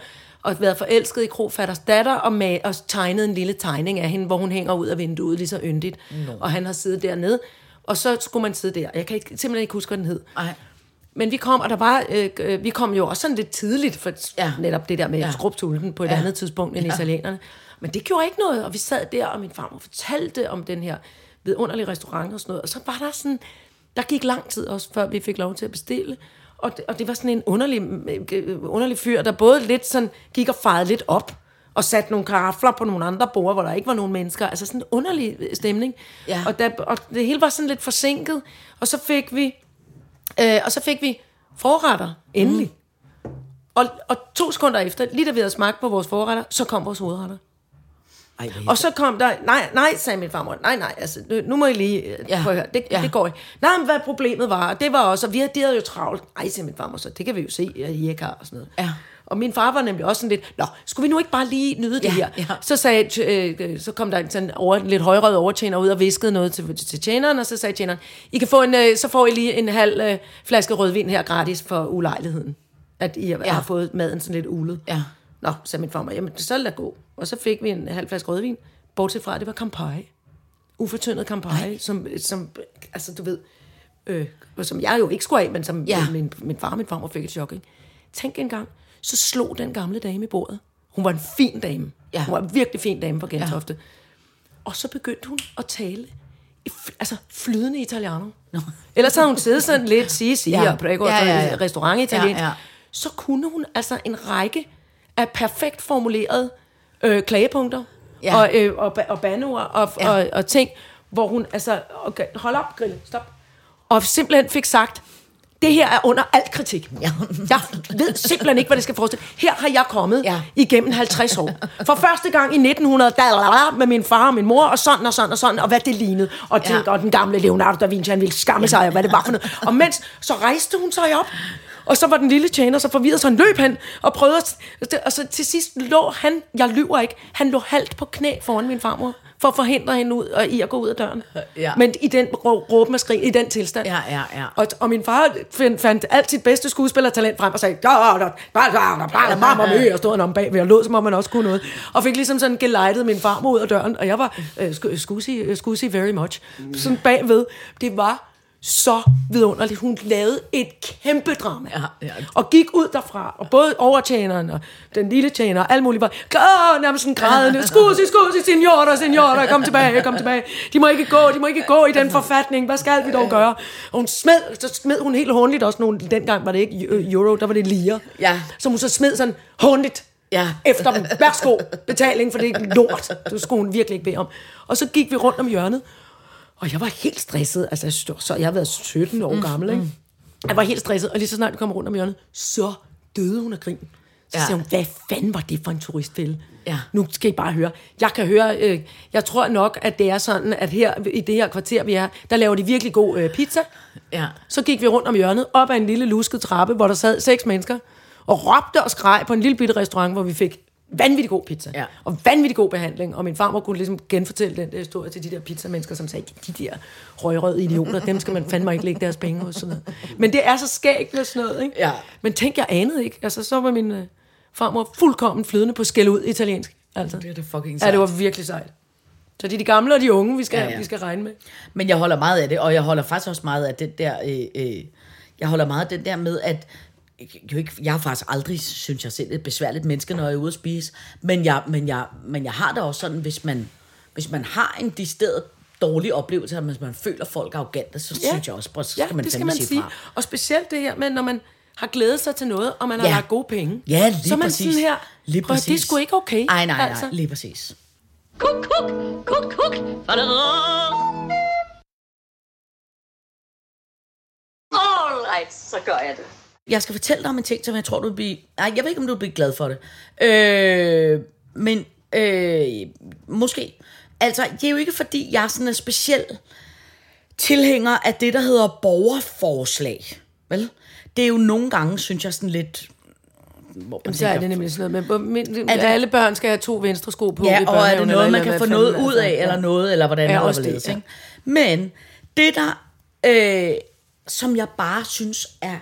og været forelsket i krofatters datter, og, ma- og tegnet en lille tegning af hende, hvor hun hænger ud af vinduet lige så yndigt, no. og han har siddet dernede, og så skulle man sidde der. Jeg kan ikke, simpelthen ikke huske, hvad den hed. Ej. Men vi kom, og der var, øh, vi kom jo også sådan lidt tidligt, for ja. Netop det der med ja. Skrubtulten på et ja. Andet tidspunkt end ja. Italienerne, men det gjorde ikke noget, og vi sad der, og min farmor fortalte om den her vidunderlige restaurant og sådan noget, og så var der sådan... Der gik lang tid også, før vi fik lov til at bestille. Og det, og det var sådan en underlig, underlig fyr, der både lidt sådan gik og fejede lidt op, og satte nogle karafler på nogle andre borde, hvor der ikke var nogen mennesker. Altså sådan en underlig stemning. Ja. Og, der, og det hele var sådan lidt forsinket. Og så fik vi, øh, og så fik vi forretter, endelig. Mm. Og, og to sekunder efter, lige da vi havde smagt på vores forretter, så kom vores hovedretter. Ej, og så kom der, nej, nej, sagde min farmor, nej, nej, altså, nu må I lige ja. Prøve at høre, det, ja. Det går ikke. Nej, men hvad problemet var, det var også, og vi havde, de havde jo travlt, nej, sagde min farmor, så det kan vi jo se, at I ikke har, og sådan noget. Ja. Og min far var nemlig også sådan lidt, nå, skulle vi nu ikke bare lige nyde det ja, her? Ja. Så, sagde, øh, så kom der sådan over, en lidt højrøget overtjener ud og viskede noget til, til tjeneren, og så sagde tjeneren, I kan få en, øh, så får I lige en halv øh, flaske rødvin her gratis for ulejligheden, at I har, ja. Har fået maden sådan lidt ulet. Ja. Nå, sagde min farmor, jamen det solgte da gå. Og så fik vi en halv flaske rødvin, bortset fra, det var Campari. Ufortyndet Campari, som, som, altså du ved, øh, som jeg jo ikke skulle af, men som ja. min, min far og min farmor fik et chok, ikke? Tænk engang, så slog den gamle dame i bordet. Hun var en fin dame. Ja. Hun var en virkelig fin dame på Gentofte. Ja. Og så begyndte hun at tale, altså flydende italiano. No. Ellers havde hun siddet sådan lidt, sige, sige, ja. Og prægo, ja, ja, ja. Restaurant-italiensk. Ja, ja. Så kunne hun altså en række af perfekt formulerede øh, klagepunkter ja. og, øh, og, og bandeord og, ja. og, og ting, hvor hun altså, okay, hold op, grill, stop, og simpelthen fik sagt, det her er under alt kritik. Ja. Jeg ved simpelthen ikke, hvad det skal forestille. Her har jeg kommet ja. Igennem halvtreds år. For første gang i nitten hundrede med min far og min mor, og sådan og sådan og sådan, og hvad det lignede. Og, ja. Tænkte, og den gamle Leonardo da Vinci, han ville skamme sig, og hvad det var for noget. Og mens, så rejste hun sig op, og så var den lille tjener så forvirret, så han løb hen og prøvede at... Og så til sidst lå han, jeg lyver ikke, han lå halvt på knæ foran min farmor, for at forhindre hende ud, og i at gå ud af døren. Ja. Men i den råbmaskrin, i den tilstand. Ja, ja, ja. Og, og min far find, fandt alt sit bedste skuespillertalent frem og sagde, mamma mø, og stod han om bagved og lå, som om man også kunne noget. Og fik ligesom sådan gelejtet min farmor ud af døren, og jeg var scusi very much. Sådan bagved. Det var så vidunderligt. Hun lavede et kæmpe drama. Ja, ja. Og gik ud derfra, og både overtjeneren og den lille tjener, og alt muligt bare, åh, nærmest sådan grædende, skusi, skusi, seniorer, seniorer, kom tilbage, kom tilbage. De må ikke gå, de må ikke gå i den forfatning, hvad skal vi dog gøre? Og hun smed, så smed hun helt håndligt også nogle, dengang var det ikke euro, der var det lire. Ja. Så hun så smed sådan håndligt. Ja. Efter dem, værsgo, betaling for det lort. Det skulle hun virkelig ikke bede om. Og så gik vi rundt om hjørnet, og jeg var helt stresset, altså jeg, stod, så, jeg havde været sytten år mm, gammel, ikke? Mm. Jeg var helt stresset, og lige så snart vi kom rundt om hjørnet, så døde hun af grin. Så ja. Sagde hun, hvad fanden var det for en turistfælde? Ja. Nu skal I bare høre. Jeg kan høre, øh, jeg tror nok, at det er sådan, at her i det her kvarter, vi er, der laver de virkelig god øh, pizza. Ja. Så gik vi rundt om hjørnet, op ad en lille lusket trappe, hvor der sad seks mennesker, og råbte og skreg på en lille bitte restaurant, hvor vi fik vanvittig god pizza, ja. Og vanvittig god behandling. Og min farmor kunne ligesom genfortælle den der historie til de der pizzamennesker, som sagde, de der røgrøde idioter, dem skal man fandme ikke lægge deres penge hos. Sådan noget. Men det er så skægt med sådan noget, ikke? Ja. Men tænk, jeg anede ikke. Altså, så var min øh, farmor fuldkommen flydende på skæld ud italiensk. Altså. Det er da fucking sejt. Ja, det var virkelig sejt. Så det er de gamle og de unge, vi skal, ja, ja. vi skal regne med. Men jeg holder meget af det, og jeg holder faktisk også meget af det der, øh, øh, jeg holder meget af det der med, at jo ikke, jeg har faktisk aldrig, synes jeg selv, et besværligt menneske, når jeg er ude at spise. Men jeg, men jeg, men jeg har det også sådan, hvis man, hvis man har en decideret dårlig oplevelse, at man føler folk arrogante, så ja. Synes jeg også, så skal ja, man fandme sige fra. Og specielt det her med, når man har glædet sig til noget, og man har ja. Lagt gode penge. Ja, lige præcis. Så man sådan her, lige præcis. Det er sgu ikke okay. Ej, nej, nej, altså. Lige præcis. Kuk, kuk, kuk, kuk. Alright, så gør jeg det. Jeg skal fortælle dig om en ting, som jeg tror, du vil blive... Nej, jeg ved ikke, om du vil blive glad for det. Øh, men øh, måske. Altså, det er jo ikke, fordi jeg sådan er speciel tilhænger af det, der hedder borgerforslag. Vel? Det er jo nogle gange, synes jeg, sådan lidt... Jamen, så er det nemlig sådan noget med, at alle børn skal have to venstre sko på. Ja, og er det noget, man kan få noget ud af, eller noget, eller hvordan det overledes. Ja. Men det, der... Øh, som jeg bare synes er...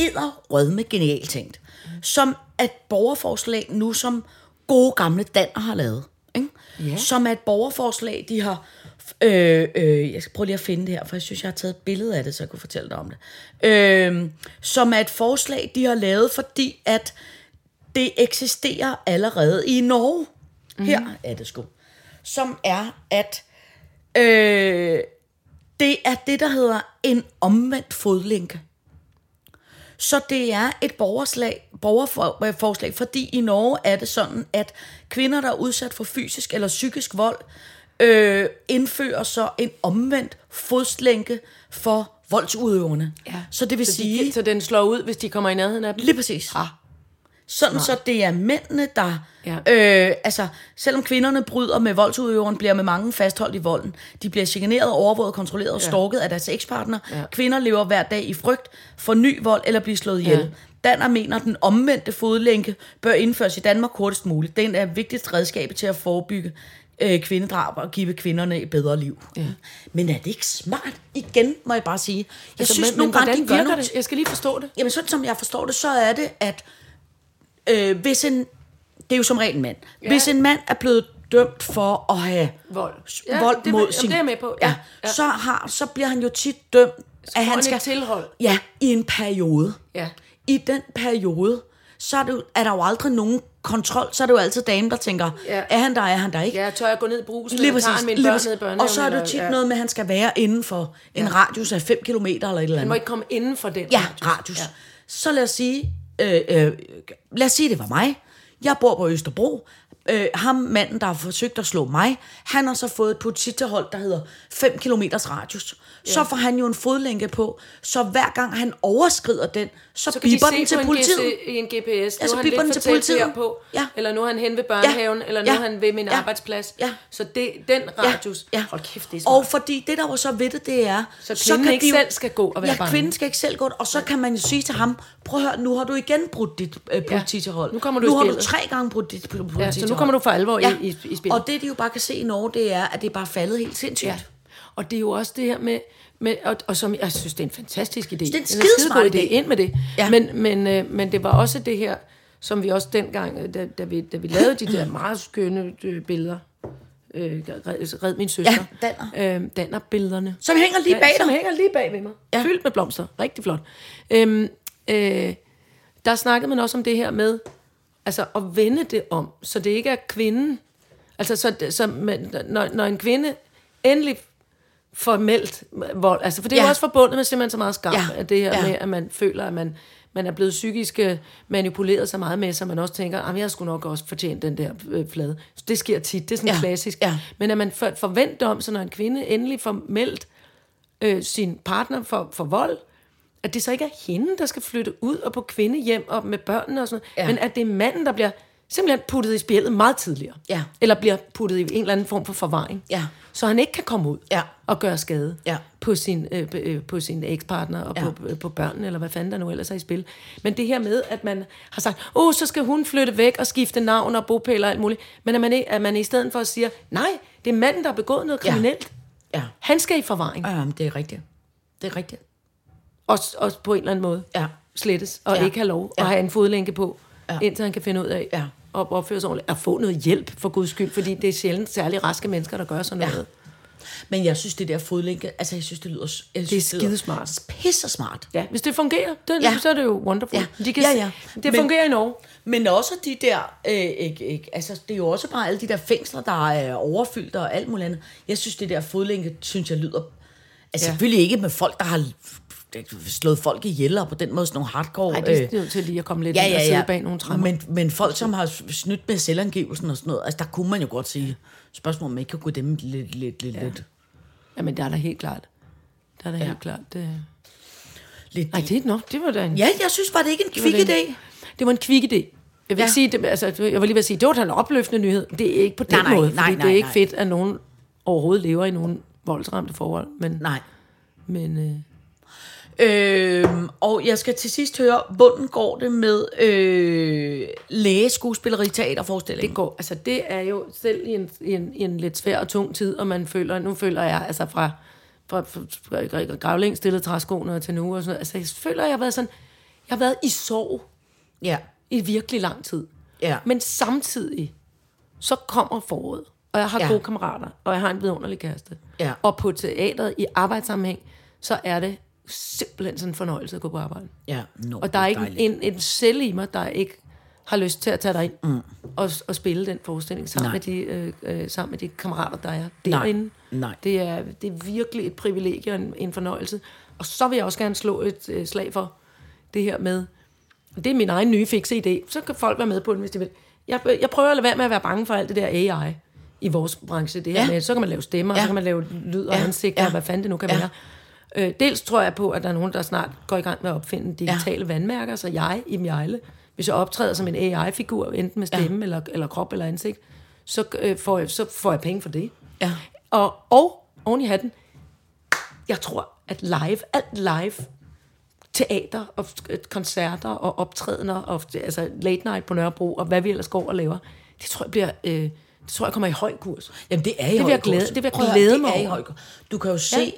edderrødme genialt tænkt, som at borgerforslag nu som gode gamle danner har lavet, ikke? Yeah. Som at borgerforslag de har øh, øh, jeg skal prøve lige at finde det her, for jeg synes jeg har taget et billede af det, så jeg kunne fortælle dig om det, øh, som at forslag de har lavet, fordi at det eksisterer allerede i Norge. Mm-hmm. Her er det sgu, som er at øh, det er det der hedder en omvendt fodlænke. Så det er et borgerslag, borgerforslag, fordi i Norge er det sådan, at kvinder, der er udsat for fysisk eller psykisk vold, øh, indfører så en omvendt fodstlænke for voldsudøverne. Ja. Så det vil så sige... De, så den slår ud, hvis de kommer i nærheden af dem? Lige præcis. Ah. Sådan nej. Så det er mændene, der... Ja. Øh, altså, selvom kvinderne bryder med voldsudøveren, bliver med mange fastholdt i volden. De bliver chikaneret, overvåget, kontrolleret og ja. Stalket af deres ekspartner. Ja. Kvinder lever hver dag i frygt for ny vold eller bliver slået ihjel. Ja. Danner mener, at den omvendte fodlænke bør indføres i Danmark hurtigst muligt. Den er vigtigst redskab til at forebygge øh, kvindedrab og give kvinderne et bedre liv. Ja. Men er det ikke smart? Igen må jeg bare sige. Jeg altså, synes men, nogle gange, de gør noget... Det? Jeg skal lige forstå det. Jamen, sådan som jeg forstår det, så er det, at Øh, hvis en, det er jo som regel en mand. Ja. Hvis en mand er blevet dømt for at have vold, ja, vold det, mod sin, det er med på. Ja, ja. Ja. Så har, så bliver han jo tit dømt, at han skal tilhold. Ja, i en periode. Ja. I den periode, så er, det, er der jo aldrig nogen kontrol, så er det jo altid damen, der tænker, ja. Er han der, er han der ikke? Ja, tør jeg gå ned i brusen, lige præcis, mine børn ned i børnehaven. Og så er det jo tit ja. Noget med, at han skal være inden for en ja. Radius af fem kilometer eller et eller andet. Han må ikke komme inden for den ja, radius. radius. Ja. Så lad os sige... Øh, øh, lad os sige, det var mig. Jeg bor på Østerbro. Øh, ham manden, der har forsøgt at slå mig, han har så fået et politihold, der hedder fem kilometer radius. Ja. Så får han jo en fodlænke på, så hver gang han overskrider den, så, så bipper de den til politiet. I en G P S. Ja, så, så han bipper den til politiet. På, ja. Eller nu er han hen ved børnehaven, ja. Eller nu er ja. Han ved min ja. Arbejdsplads. Ja. Så det, den radius... Ja. Ja. Hold kæft, det er smart. Og fordi det, der var så ved det, det er... Så kvinden så ikke de, selv skal gå og være ja, bange. Ja, kvinden skal ikke selv gå, og så kan man jo sige til ham, prøv at høre, nu har du igen brudt dit øh, politihold. Ja. Nu kommer du i spillet. tre gange politiet. Ja, så nu kommer du for alvor ja. i, i spil. Og det, de jo bare kan se i Norge, det er, at det er bare faldet helt sindssygt. Ja. Og det er jo også det her med... med og, og som jeg synes, det er en fantastisk idé. Det er en skidesmart idé. Ind med det. Ja. Men, men, øh, men det var også det her, som vi også dengang, da, da, vi, da vi lavede de der meget skønne billeder... Øh, red, red min søster. Ja, danner. Øh, danner billederne. Som hænger lige bag dig. Som hænger lige bag ved mig. Ja. Fyldt med blomster. Rigtig flot. Øhm, øh, der snakkede man også om det her med, altså at vende det om, så det ikke er kvinden. Altså så, så man, når, når en kvinde endelig formelt vold, altså for det er ja. også forbundet med simpelthen så meget skam, ja. at det her ja. med, at man føler, at man man er blevet psykisk manipuleret så meget med, så man også tænker, jamen jeg skulle nok også fortjene den der flade. Så det sker tit, det er sådan ja, klassisk. Ja. Men at man forventer om, så når en kvinde endelig får meldt øh, sin partner for, for vold, at det så ikke er hende, der skal flytte ud og på kvindehjem og med børnene og sådan noget, ja. men at det er manden, der bliver simpelthen puttet i spjældet meget tidligere. Ja. Eller bliver puttet i en eller anden form for forvaring. Ja. Så han ikke kan komme ud ja. og gøre skade ja. på sin, øh, øh, på sin ekspartner og ja. på, øh, på børnene, eller hvad fanden der nu ellers er i spil. Men det her med, at man har sagt, åh, oh, så skal hun flytte væk og skifte navn og bopæl og alt muligt. Men at man, at man i stedet for siger, nej, det er manden, der har begået noget kriminelt. Ja. Ja. Han skal i forvaring. Ja, det er rigtigt. Det er rigtigt. Også, også på en eller anden måde ja. slettes og ja. ikke have lov ja. at have en fodlænke på. Ja. Indtil han kan finde ud af ja. at opføre sig ordentligt, at få noget hjælp for guds skyld, fordi det er sjældent særlig raske mennesker, der gør sådan noget. Ja. Men jeg synes, det der fodlænke, altså jeg synes, det lyder... Synes, det er skidesmart. Pisser smart. Ja, hvis det fungerer, det, ja. så er det jo wonderful. Ja. De kan, ja, ja. Det men, fungerer i Norge. Men også de der... Øh, ikke, ikke, altså, det er jo også bare alle de der fængsler, der er overfyldt og alt muligt andet. Jeg synes, det der fodlænke, synes jeg lyder... Altså ja. selvfølgelig ikke med folk, der har... slået folk ihjel, og på den måde sådan nogle hardcore... Nej, det er jo til lige at komme lidt ja, ind og sidde ja, ja. bag nogle træmmer. Men, men folk, som har snydt med selvangivelsen og sådan noget, altså der kunne man jo godt sige, spørgsmålet man ikke kan gå dem lidt, lidt, lidt, ja. lidt. Jamen, der er da helt klart. Der er da ja. helt klart... Det... Lidt... Nej, det er nok. Det var da en... Ja, jeg synes bare, det ikke en kvik idé. Det, en... det var en kvik idé. Jeg vil ja. sige, det, altså, jeg var lige ved at sige, det var da en opløftende nyhed. Det er ikke på den nej, nej, måde, nej, nej, det er ikke nej. fedt, at nogen overhovedet lever i nogen voldsramte forhold. Men, nej. Men... Øh... Øhm, og jeg skal til sidst høre, hvordan går det med øh, lægeskuespilleri, teaterforestilling? Det går, altså det er jo selv i en, i, en, i en lidt svær og tung tid, og man føler, nu føler jeg altså fra, fra, fra, fra Gravling stillede træskoene til nu og sådan noget, altså jeg føler, jeg har været sådan, jeg har været i sorg ja. i virkelig lang tid. Ja. Men samtidig, så kommer foråret, og jeg har ja. gode kammerater, og jeg har en vidunderlig kæreste. Ja. Og på teateret i arbejdssammenhæng, så er det simpelthen sådan en fornøjelse at gå på arbejde. Ja, no, og der er ikke en, en celle i mig, der ikke har lyst til at tage dig ind mm. og, og spille den forestilling sammen, med de, øh, sammen med de kammerater, der er derinde. Nej. Nej. Det, er, det er virkelig et privilegie og en, en fornøjelse. Og så vil jeg også gerne slå et øh, slag for det her med, det er min egen nye fikse idé, så kan folk være med på den, hvis de vil. Jeg, jeg prøver at lade være med at være bange for alt det der A I i vores branche. Det her ja. med, så kan man lave stemmer, ja. så kan man lave lyd og ja. ansigter, ja. og hvad fanden det nu kan ja. være. Dels tror jeg på, at der er nogen, der snart går i gang med at opfinde digitale ja. vandmærker, så jeg, Iben Jejle, hvis jeg optræder som en A I-figur, enten med stemme ja. eller, eller krop eller ansigt, så, øh, får jeg, så får jeg penge for det. Ja. Og, og oven i hatten, jeg tror, at live, alt live, teater og koncerter og optrædener, og, altså late night på Nørrebro, og hvad vi ellers går og laver, det tror jeg bliver... Øh, det tror jeg kommer i høj kurs. Jamen det er i høj kurs. Det vil jeg glæde mig over. Du kan jo se... Ja.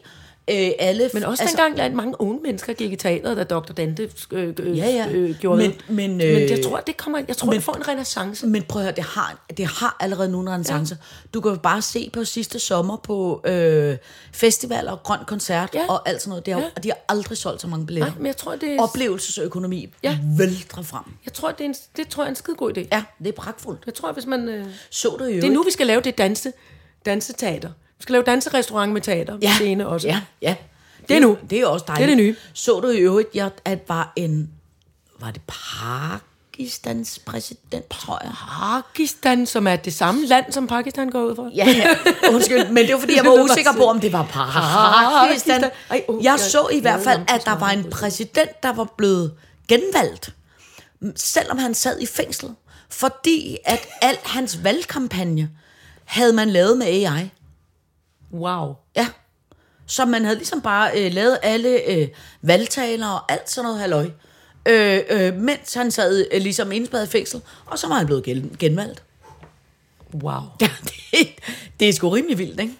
Øh, alle, men også altså, dengang, der mange unge mennesker gik i teateret, da doktor Dante øh, øh, ja, ja. Øh, gjorde men, det. Men, men øh, jeg tror, det kommer, jeg tror, men, det får en renæssance. Men prøv at høre, det har, det har allerede nu en renæssance. Ja. Du kan jo bare se på sidste sommer på øh, festivaler og grøn koncert ja. og alt sådan noget. Det har, ja. Og de har aldrig solgt så mange billetter. Nej, men jeg tror, det er... Oplevelsesøkonomi ja. vælter frem. Jeg tror, det er en, det tror jeg er en skide god idé. Ja, det er pragtfuldt. Jeg tror, hvis man... Øh, så det jo. Det er nu, vi skal lave det danse, danseteater. Vi skal lave danserestaurant med teater, ja, scene også. Ja, ja. Det, det er nu. Det er også dejligt. Det er det nye. Så du i øvrigt, jeg, at var en... Var det Pakistans præsident, tror jeg? Pakistan, som er det samme land, som Pakistan går ud fra? Ja, ja. Undskyld, men det var, fordi jeg var usikker på, om det var Pakistan. Jeg så i hvert fald, at der var en præsident, der var blevet genvalgt, selvom han sad i fængsel, fordi at al hans valgkampagne havde man lavet med A I. Wow. Ja. Så man havde ligesom bare øh, lavet alle øh, valgtaler og alt sådan noget halløj. øh, øh, mens han sad øh, ligesom indspærret i fængsel, og så var han blevet gen- genvalgt. Wow. Ja, det, det er sgu rimelig vildt, ikke?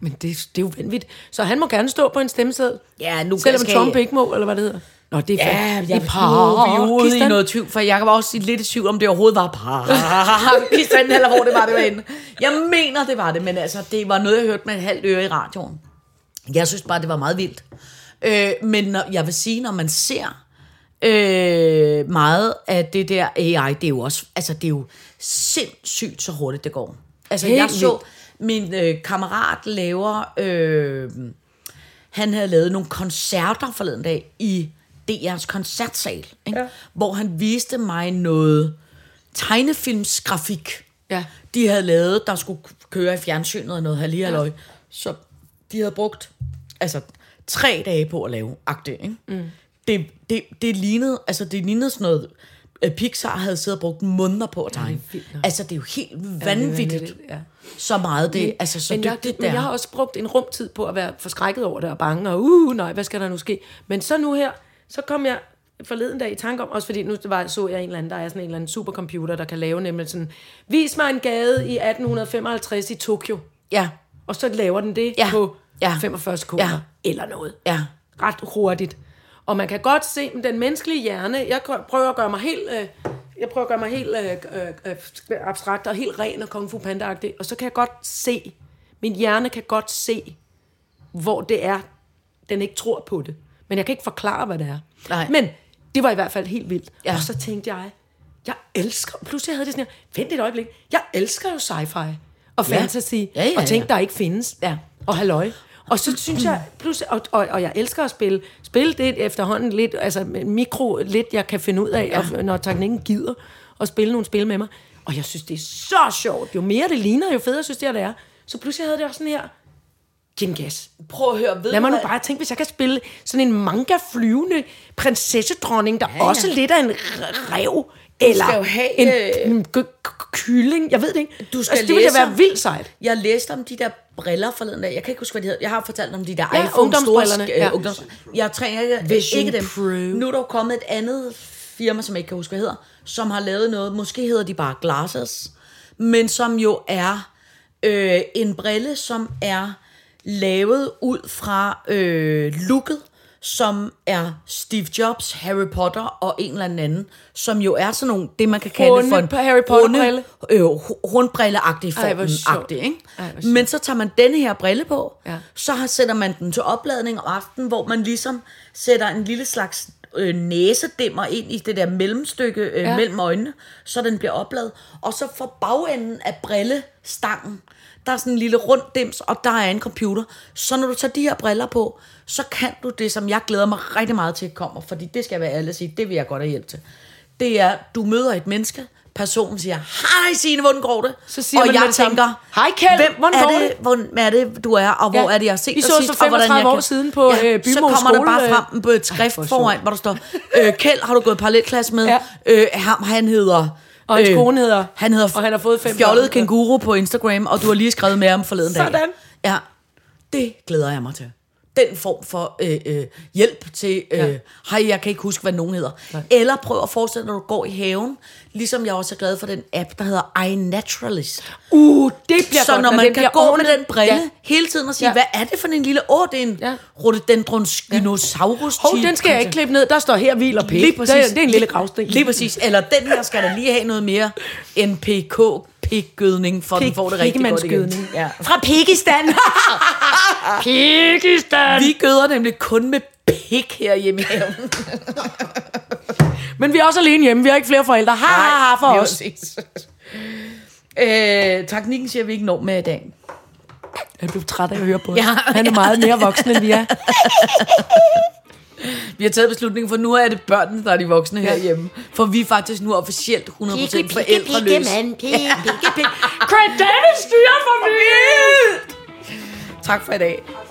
Men det, det er jo vanvittigt. Så han må gerne stå på en stemmeseddel? Ja, nu selvom skal Trump jeg... ikke må, eller hvad det hedder? Nå, det er faktisk... Ja, jeg var ude i noget tvivl, for jeg var også sige lidt i tvivl, om det overhovedet var Pakistan, eller hvor det var, det var inde. Jeg mener, det var det, men altså, det var noget, jeg hørte med en halv øre i radioen. Jeg synes bare, det var meget vildt. Øh, men når, jeg vil sige, når man ser øh, meget af det der A I, det er jo også... Altså, det er jo sindssygt, så hurtigt det går. Altså, helt jeg så... Vildt. Min øh, kammerat laver... Øh, han havde lavet nogle koncerter forleden dag i D R's koncertsal, ikke? Ja. Hvor han viste mig noget tegnefilmsgrafik, ja. De havde lavet, der skulle køre i fjernsynet og noget hallihalløj. Ja. Så de havde brugt altså tre dage på at lave agtigt, ikke? Mm. Det, det, det lignede, altså det lignede sådan noget, Pixar havde siddet og brugt måneder på at tegne. Ja, det altså, det er jo helt vanvittigt. Ja, vanvittigt ja. Så meget det, men, altså så men dygtigt jeg, der. Men jeg har også brugt en rumtid på at være forskrækket over det og bange, og uh, nej, hvad skal der nu ske? Men så nu her, så kom jeg forleden dag i tanke om, også fordi nu var, så jeg en eller anden, der er sådan en eller anden supercomputer, der kan lave nemlig sådan, vis mig en gade i atten femoghalvtreds i Tokyo. Ja. Og så laver den det ja. På ja. femogfyrre sekunder ja. Eller noget. Ja. Ret hurtigt. Og man kan godt se med den menneskelige hjerne. Jeg prøver at gøre mig helt, øh, jeg prøver at gøre mig helt øh, øh, abstrakt og helt ren og kung fu panda-agtig. Og så kan jeg godt se, min hjerne kan godt se, hvor det er, den ikke tror på det. Men jeg kan ikke forklare, hvad det er. Nej. Men det var i hvert fald helt vildt. Ja. Og så tænkte jeg, jeg elsker. Pludselig havde det sådan her. Vent et øjeblik. Jeg elsker jo sci-fi og fantasy ja. Ja, ja, ja. Og ting der ikke findes. Ja. Og halløj. Og så synes jeg pludselig, og, og, og jeg elsker at spille, spille det efterhånden lidt, altså mikro lidt, jeg kan finde ud af, ja. Og, når teknikken gider at spille nogle spil med mig. Og jeg synes, det er så sjovt. Jo mere det ligner, jo federe synes jeg, det er. Så pludselig havde det også sådan her, Jim Gass. Prøv at høre, ved lad mig nu bare tænke, hvis jeg kan spille sådan en manga-flyvende prinsessedronning, der ja, også ja. Lidt af en rev, eller have, en, en g- g- kylling, jeg ved det ikke. Du skal altså, det ville læse, være vildt sejt. Jeg læste om de der briller forleden dag. Jeg kan ikke huske, hvad de hedder. Jeg har fortalt om de der ja, iPhone-ungdomsbrillerne. Ja. Jeg trænger ikke, ikke dem. Pro. Nu er der kommet et andet firma, som jeg ikke kan huske, hvad hedder, som har lavet noget. Måske hedder de bare glasses, men som jo er øh, en brille, som er lavet ud fra øh, looket, som er Steve Jobs, Harry Potter og en eller anden, som jo er sådan nogle, det man kan kalde Runde for en Harry Potter-brille. Rundbrille-agtig form-agtig. Men så tager man denne her brille på, ja. Så sætter man den til opladning om aftenen, hvor man ligesom sætter en lille slags øh, næsedæmmer ind i det der mellemstykke øh, ja. Mellem øjnene, så den bliver opladet. Og så fra bagenden af brillestangen, der er sådan en lille rund dims, og der er en computer. Så når du tager de her briller på, så kan du det, som jeg glæder mig rigtig meget til, kommer. Fordi det skal jeg være ærlig at sige, det vil jeg godt have hjælp til. Det er, du møder et menneske, personen siger, hej Signe, hvordan går det? Så siger og man jeg tænker, hej Kjell, hvem hvordan er det, hvordan er det, du er, og hvor ja. Er det, jeg har set dig sidst? I så for femogtredive år siden på ja, Bymås skole. Så kommer der bare frem på et skrift ej, foran, hvor der står, øh, Kjell, har du gået parallelklasse med? Ja. Øh, ham, han hedder... Og hans øh, kone hedder, han hedder og han har fået fem fjollet kænguru på Instagram, og du har lige skrevet med ham forleden sådan. Dag. Sådan. Ja, det glæder jeg mig til. Den form for øh, øh, hjælp til, øh, ja. Hej, jeg kan ikke huske, hvad nogen hedder. Nej. Eller prøv at forestille, når du går i haven, ligesom jeg også er glad for den app, der hedder INaturalist. Uh, det bliver så godt, når man når kan gå ordnet. Med den brille ja. Hele tiden og sige, ja. Hvad er det for en lille år, det er en ja. Rhododendron-spinosaurus. Hov, den skal jeg ikke klippe ned, der står her, hvil og pik. Lige præcis. Det er, det er en lille gravsten. Lige præcis. Eller den her skal der lige have noget mere end P K. Pik-gødning, for Pik, den får det rigtig godt igen. Ja. Fra Pakistan! Pakistan! Vi gøder nemlig kun med pik herhjemme i haven. Men vi er også alene hjemme, vi har ikke flere forældre. Ha, ha, ha for os. øh, teknikken siger vi ikke når med i dag. Jeg blev træt af at høre på det. Ja, han er ja. Meget mere voksen, end vi er. Vi har taget beslutningen, for nu er det børnene, der er de voksne herhjemme. For vi er faktisk nu officielt hundrede procent forældreløse. Craig David styrer for vildt! Tak for i dag.